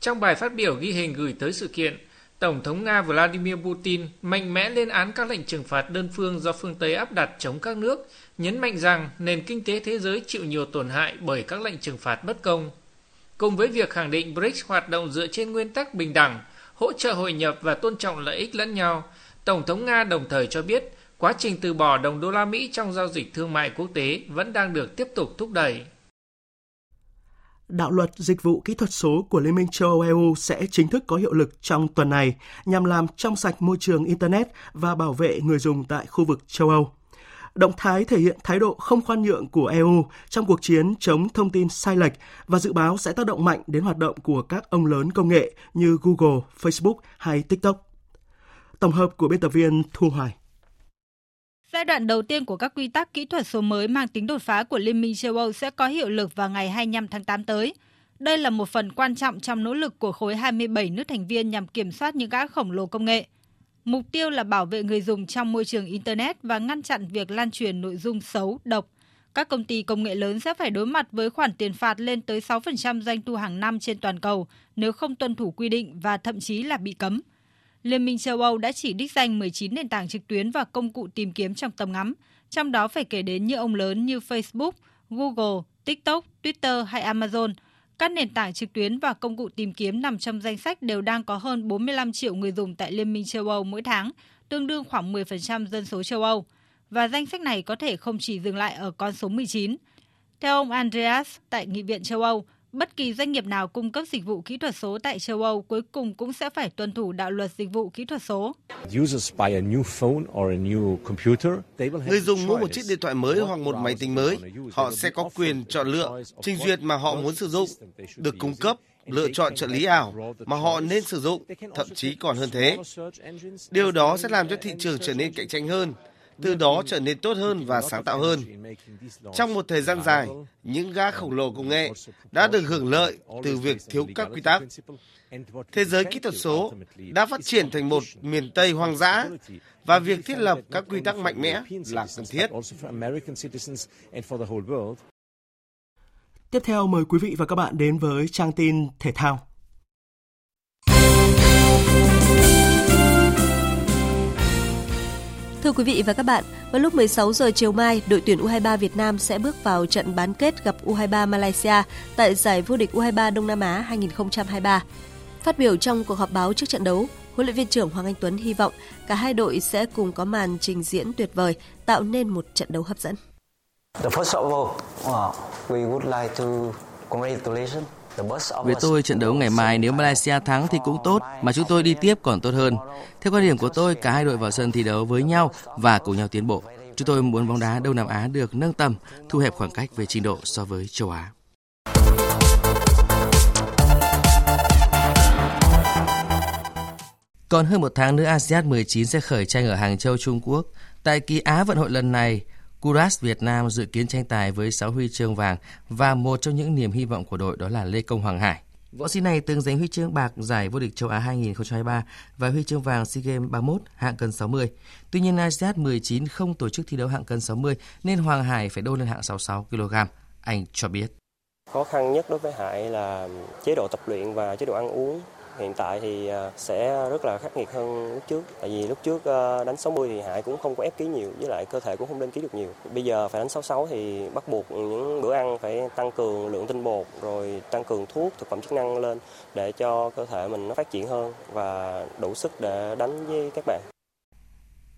Trong bài phát biểu ghi hình gửi tới sự kiện, Tổng thống Nga Vladimir Putin mạnh mẽ lên án các lệnh trừng phạt đơn phương do phương Tây áp đặt chống các nước, nhấn mạnh rằng nền kinh tế thế giới chịu nhiều tổn hại bởi các lệnh trừng phạt bất công. Cùng với việc khẳng định BRICS hoạt động dựa trên nguyên tắc bình đẳng, hỗ trợ hội nhập và tôn trọng lợi ích lẫn nhau. Tổng thống Nga đồng thời cho biết quá trình từ bỏ đồng đô la Mỹ trong giao dịch thương mại quốc tế vẫn đang được tiếp tục thúc đẩy. Đạo luật dịch vụ kỹ thuật số của Liên minh Châu Âu EU sẽ chính thức có hiệu lực trong tuần này nhằm làm trong sạch môi trường Internet và bảo vệ người dùng tại khu vực châu Âu. Động thái thể hiện thái độ không khoan nhượng của EU trong cuộc chiến chống thông tin sai lệch và dự báo sẽ tác động mạnh đến hoạt động của các ông lớn công nghệ như Google, Facebook hay TikTok. Tổng hợp của biên tập viên Thu Hoài. Giai đoạn đầu tiên của các quy tắc kỹ thuật số mới mang tính đột phá của Liên minh châu Âu sẽ có hiệu lực vào ngày 25 tháng 8 tới. Đây là một phần quan trọng trong nỗ lực của khối 27 nước thành viên nhằm kiểm soát những gã khổng lồ công nghệ. Mục tiêu là bảo vệ người dùng trong môi trường Internet và ngăn chặn việc lan truyền nội dung xấu, độc. Các công ty công nghệ lớn sẽ phải đối mặt với khoản tiền phạt lên tới 6% doanh thu hàng năm trên toàn cầu nếu không tuân thủ quy định và thậm chí là bị cấm. Liên minh châu Âu đã chỉ đích danh 19 nền tảng trực tuyến và công cụ tìm kiếm trong tầm ngắm, trong đó phải kể đến những ông lớn như Facebook, Google, TikTok, Twitter hay Amazon. Các nền tảng trực tuyến và công cụ tìm kiếm nằm trong danh sách đều đang có hơn 45 triệu người dùng tại Liên minh châu Âu mỗi tháng, tương đương khoảng 10% dân số châu Âu. Và danh sách này có thể không chỉ dừng lại ở con số 19. Theo ông Andreas tại Nghị viện châu Âu, bất kỳ doanh nghiệp nào cung cấp dịch vụ kỹ thuật số tại châu Âu cuối cùng cũng sẽ phải tuân thủ đạo luật dịch vụ kỹ thuật số. Người dùng mua một chiếc điện thoại mới hoặc một máy tính mới, họ sẽ có quyền chọn lựa trình duyệt mà họ muốn sử dụng, được cung cấp, lựa chọn trợ lý ảo mà họ nên sử dụng, thậm chí còn hơn thế. Điều đó sẽ làm cho thị trường trở nên cạnh tranh hơn, từ đó trở nên tốt hơn và sáng tạo hơn. Trong một thời gian dài, những gã khổng lồ công nghệ đã được hưởng lợi từ việc thiếu các quy tắc. Thế giới kỹ thuật số đã phát triển thành một miền Tây hoang dã và việc thiết lập các quy tắc mạnh mẽ là cần thiết. Tiếp theo mời quý vị và các bạn đến với trang tin thể thao. Thưa quý vị và các bạn, vào lúc 16 giờ chiều mai, đội tuyển U23 Việt Nam sẽ bước vào trận bán kết gặp U23 Malaysia tại giải vô địch U23 Đông Nam Á 2023. Phát biểu trong cuộc họp báo trước trận đấu, huấn luyện viên trưởng Hoàng Anh Tuấn hy vọng cả hai đội sẽ cùng có màn trình diễn tuyệt vời, tạo nên một trận đấu hấp dẫn. Với tôi, trận đấu ngày mai nếu Malaysia thắng thì cũng tốt, mà chúng tôi đi tiếp còn tốt hơn. Theo quan điểm của tôi, cả hai đội vào sân thi đấu với nhau và cùng nhau tiến bộ. Chúng tôi muốn bóng đá Đông Nam Á được nâng tầm, thu hẹp khoảng cách về trình độ so với châu Á. Còn hơn một tháng nữa, ASIAD 19 sẽ khởi tranh ở Hàng Châu, Trung Quốc. Tại kỳ Á vận hội lần này, Kuras Việt Nam dự kiến tranh tài với 6 huy chương vàng và một trong những niềm hy vọng của đội đó là Lê Công Hoàng Hải. Võ sĩ này từng giành huy chương bạc giải vô địch châu Á 2023 và huy chương vàng SEA Games 31 hạng cân 60. Tuy nhiên ASIAD 19 không tổ chức thi đấu hạng cân 60 nên Hoàng Hải phải đôn lên hạng 66 kg. Anh cho biết khó khăn nhất đối với Hải là chế độ tập luyện và chế độ ăn uống. Hiện tại thì sẽ rất là khắc nghiệt hơn lúc trước. Tại vì lúc trước đánh 60 thì Hải cũng không có ép ký nhiều, với lại cơ thể cũng không lên ký được nhiều. Bây giờ phải đánh 66 thì bắt buộc những bữa ăn phải tăng cường lượng tinh bột, rồi tăng cường thuốc, thực phẩm chức năng lên để cho cơ thể mình nó phát triển hơn và đủ sức để đánh với các bạn.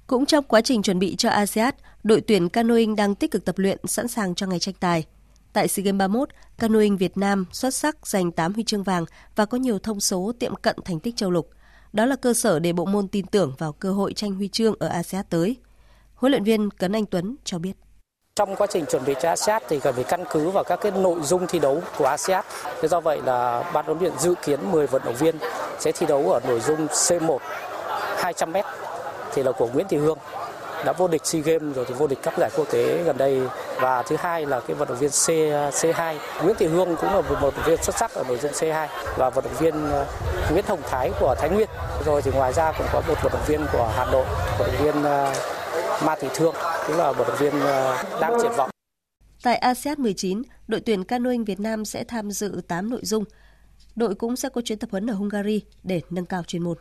Cũng trong quá trình chuẩn bị cho ASIAD, đội tuyển canoeing đang tích cực tập luyện sẵn sàng cho ngày tranh tài. Tại SEA Games 31, canoeing Việt Nam xuất sắc giành 8 huy chương vàng và có nhiều thông số tiệm cận thành tích châu lục. Đó là cơ sở để bộ môn tin tưởng vào cơ hội tranh huy chương ở ASIAD tới. Huấn luyện viên Cấn Anh Tuấn cho biết. Trong quá trình chuẩn bị cho ASIAD thì cần phải căn cứ vào các cái nội dung thi đấu của ASIAD. Thế do vậy là ban huấn luyện dự kiến 10 vận động viên sẽ thi đấu ở nội dung C1 200m thì là của Nguyễn Thị Hương, đã vô địch SEA Games rồi thì vô địch các giải quốc tế gần đây, và thứ hai là cái vận động viên C2 Nguyễn Thị Hương cũng là một vận động viên xuất sắc ở nội dung C2 và vận động viên Nguyễn Hồng Thái của Thái Nguyên. Rồi thì ngoài ra cũng có một vận động viên của Hà Nội, vận động viên Ma Thị Thương cũng là vận động viên đáng triển vọng. Tại ASIAD 19, đội tuyển canoeing Việt Nam sẽ tham dự 8 nội dung. Đội cũng sẽ có chuyến tập huấn ở Hungary để nâng cao chuyên môn.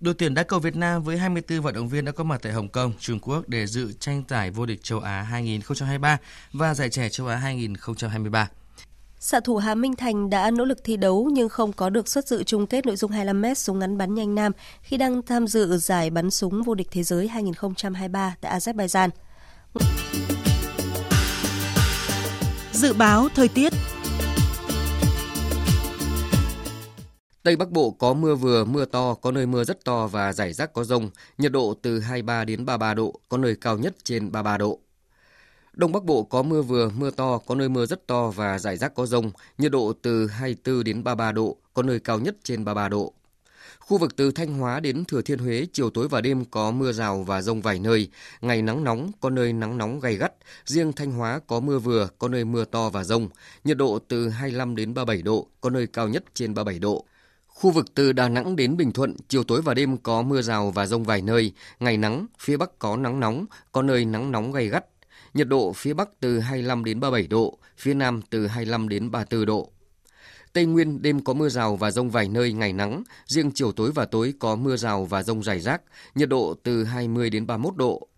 Đội tuyển đá cầu Việt Nam với 24 vận động viên đã có mặt tại Hồng Kông, Trung Quốc để dự tranh giải vô địch châu Á 2023 và giải trẻ châu Á 2023. Xạ thủ Hà Minh Thành đã nỗ lực thi đấu nhưng không có được suất dự chung kết nội dung 25m súng ngắn bắn nhanh nam khi đang tham dự giải bắn súng vô địch thế giới 2023 tại Azerbaijan. Dự báo thời tiết. Tây Bắc Bộ có mưa vừa, mưa to, có nơi mưa rất to và rải rác có dông, nhiệt độ từ 23 đến 33 độ, có nơi cao nhất trên 33 độ. Đông Bắc Bộ có mưa vừa, mưa to, có nơi mưa rất to và rải rác có dông, nhiệt độ từ 24 đến 33 độ, có nơi cao nhất trên 33 độ. Khu vực từ Thanh Hóa đến Thừa Thiên Huế, chiều tối và đêm có mưa rào và dông vài nơi, ngày nắng nóng, có nơi nắng nóng gay gắt, riêng Thanh Hóa có mưa vừa, có nơi mưa to và dông, nhiệt độ từ 25 đến 37 độ, có nơi cao nhất trên 37 độ. Khu vực từ Đà Nẵng đến Bình Thuận, chiều tối và đêm có mưa rào và dông vài nơi, ngày nắng, phía Bắc có nắng nóng, có nơi nắng nóng gay gắt. Nhiệt độ phía Bắc từ 25 đến 37 độ, phía Nam từ 25 đến 34 độ. Tây Nguyên đêm có mưa rào và dông vài nơi, ngày nắng, riêng chiều tối và tối có mưa rào và dông rải rác, nhiệt độ từ 20 đến 31 độ.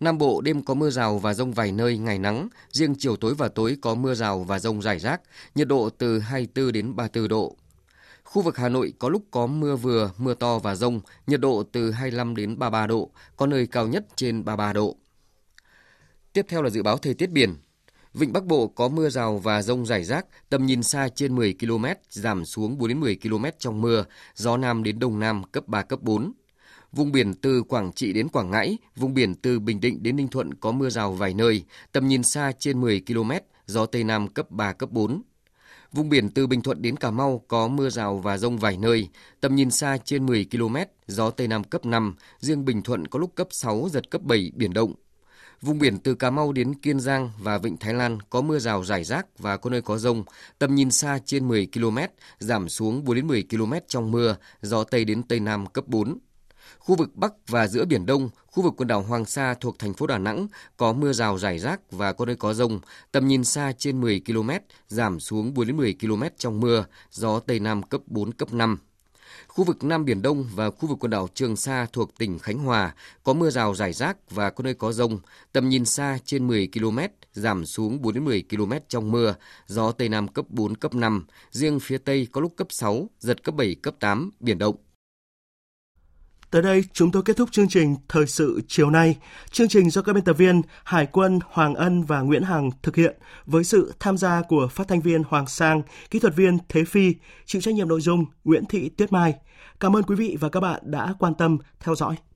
Nam Bộ đêm có mưa rào và dông vài nơi, ngày nắng, riêng chiều tối và tối có mưa rào và dông rải rác, nhiệt độ từ 24 đến 34 độ. Khu vực Hà Nội có lúc có mưa vừa, mưa to và dông, nhiệt độ từ 25 đến 33 độ, có nơi cao nhất trên 33 độ. Tiếp theo là dự báo thời tiết biển. Vịnh Bắc Bộ có mưa rào và dông rải rác, tầm nhìn xa trên 10 km, giảm xuống 4 đến 10 km trong mưa, gió Nam đến Đông Nam cấp 3, cấp 4. Vùng biển từ Quảng Trị đến Quảng Ngãi, vùng biển từ Bình Định đến Ninh Thuận có mưa rào vài nơi, tầm nhìn xa trên 10 km, gió Tây Nam cấp 3, cấp 4. Vùng biển từ Bình Thuận đến Cà Mau có mưa rào và dông vài nơi, tầm nhìn xa trên 10 km, gió Tây Nam cấp 5, riêng Bình Thuận có lúc cấp 6, giật cấp 7, biển động. Vùng biển từ Cà Mau đến Kiên Giang và Vịnh Thái Lan có mưa rào rải rác và có nơi có dông, tầm nhìn xa trên 10 km, giảm xuống 4 đến 10 km trong mưa, gió Tây đến Tây Nam cấp 4. Khu vực Bắc và giữa Biển Đông, khu vực quần đảo Hoàng Sa thuộc thành phố Đà Nẵng có mưa rào rải rác và có nơi có dông, tầm nhìn xa trên 10 km, giảm xuống 4 đến 10 km trong mưa, gió Tây Nam cấp 4, cấp 5. Khu vực Nam Biển Đông và khu vực quần đảo Trường Sa thuộc tỉnh Khánh Hòa có mưa rào rải rác và có nơi có dông, tầm nhìn xa trên 10 km, giảm xuống 4 đến 10 km trong mưa, gió Tây Nam cấp 4, cấp 5, riêng phía Tây có lúc cấp 6, giật cấp 7, cấp 8, biển động. Tới đây chúng tôi kết thúc chương trình Thời sự chiều nay. Chương trình do các biên tập viên Hải Quân, Hoàng Ân và Nguyễn Hằng thực hiện với sự tham gia của phát thanh viên Hoàng Sang, kỹ thuật viên Thế Phi, chịu trách nhiệm nội dung Nguyễn Thị Tuyết Mai. Cảm ơn quý vị và các bạn đã quan tâm theo dõi.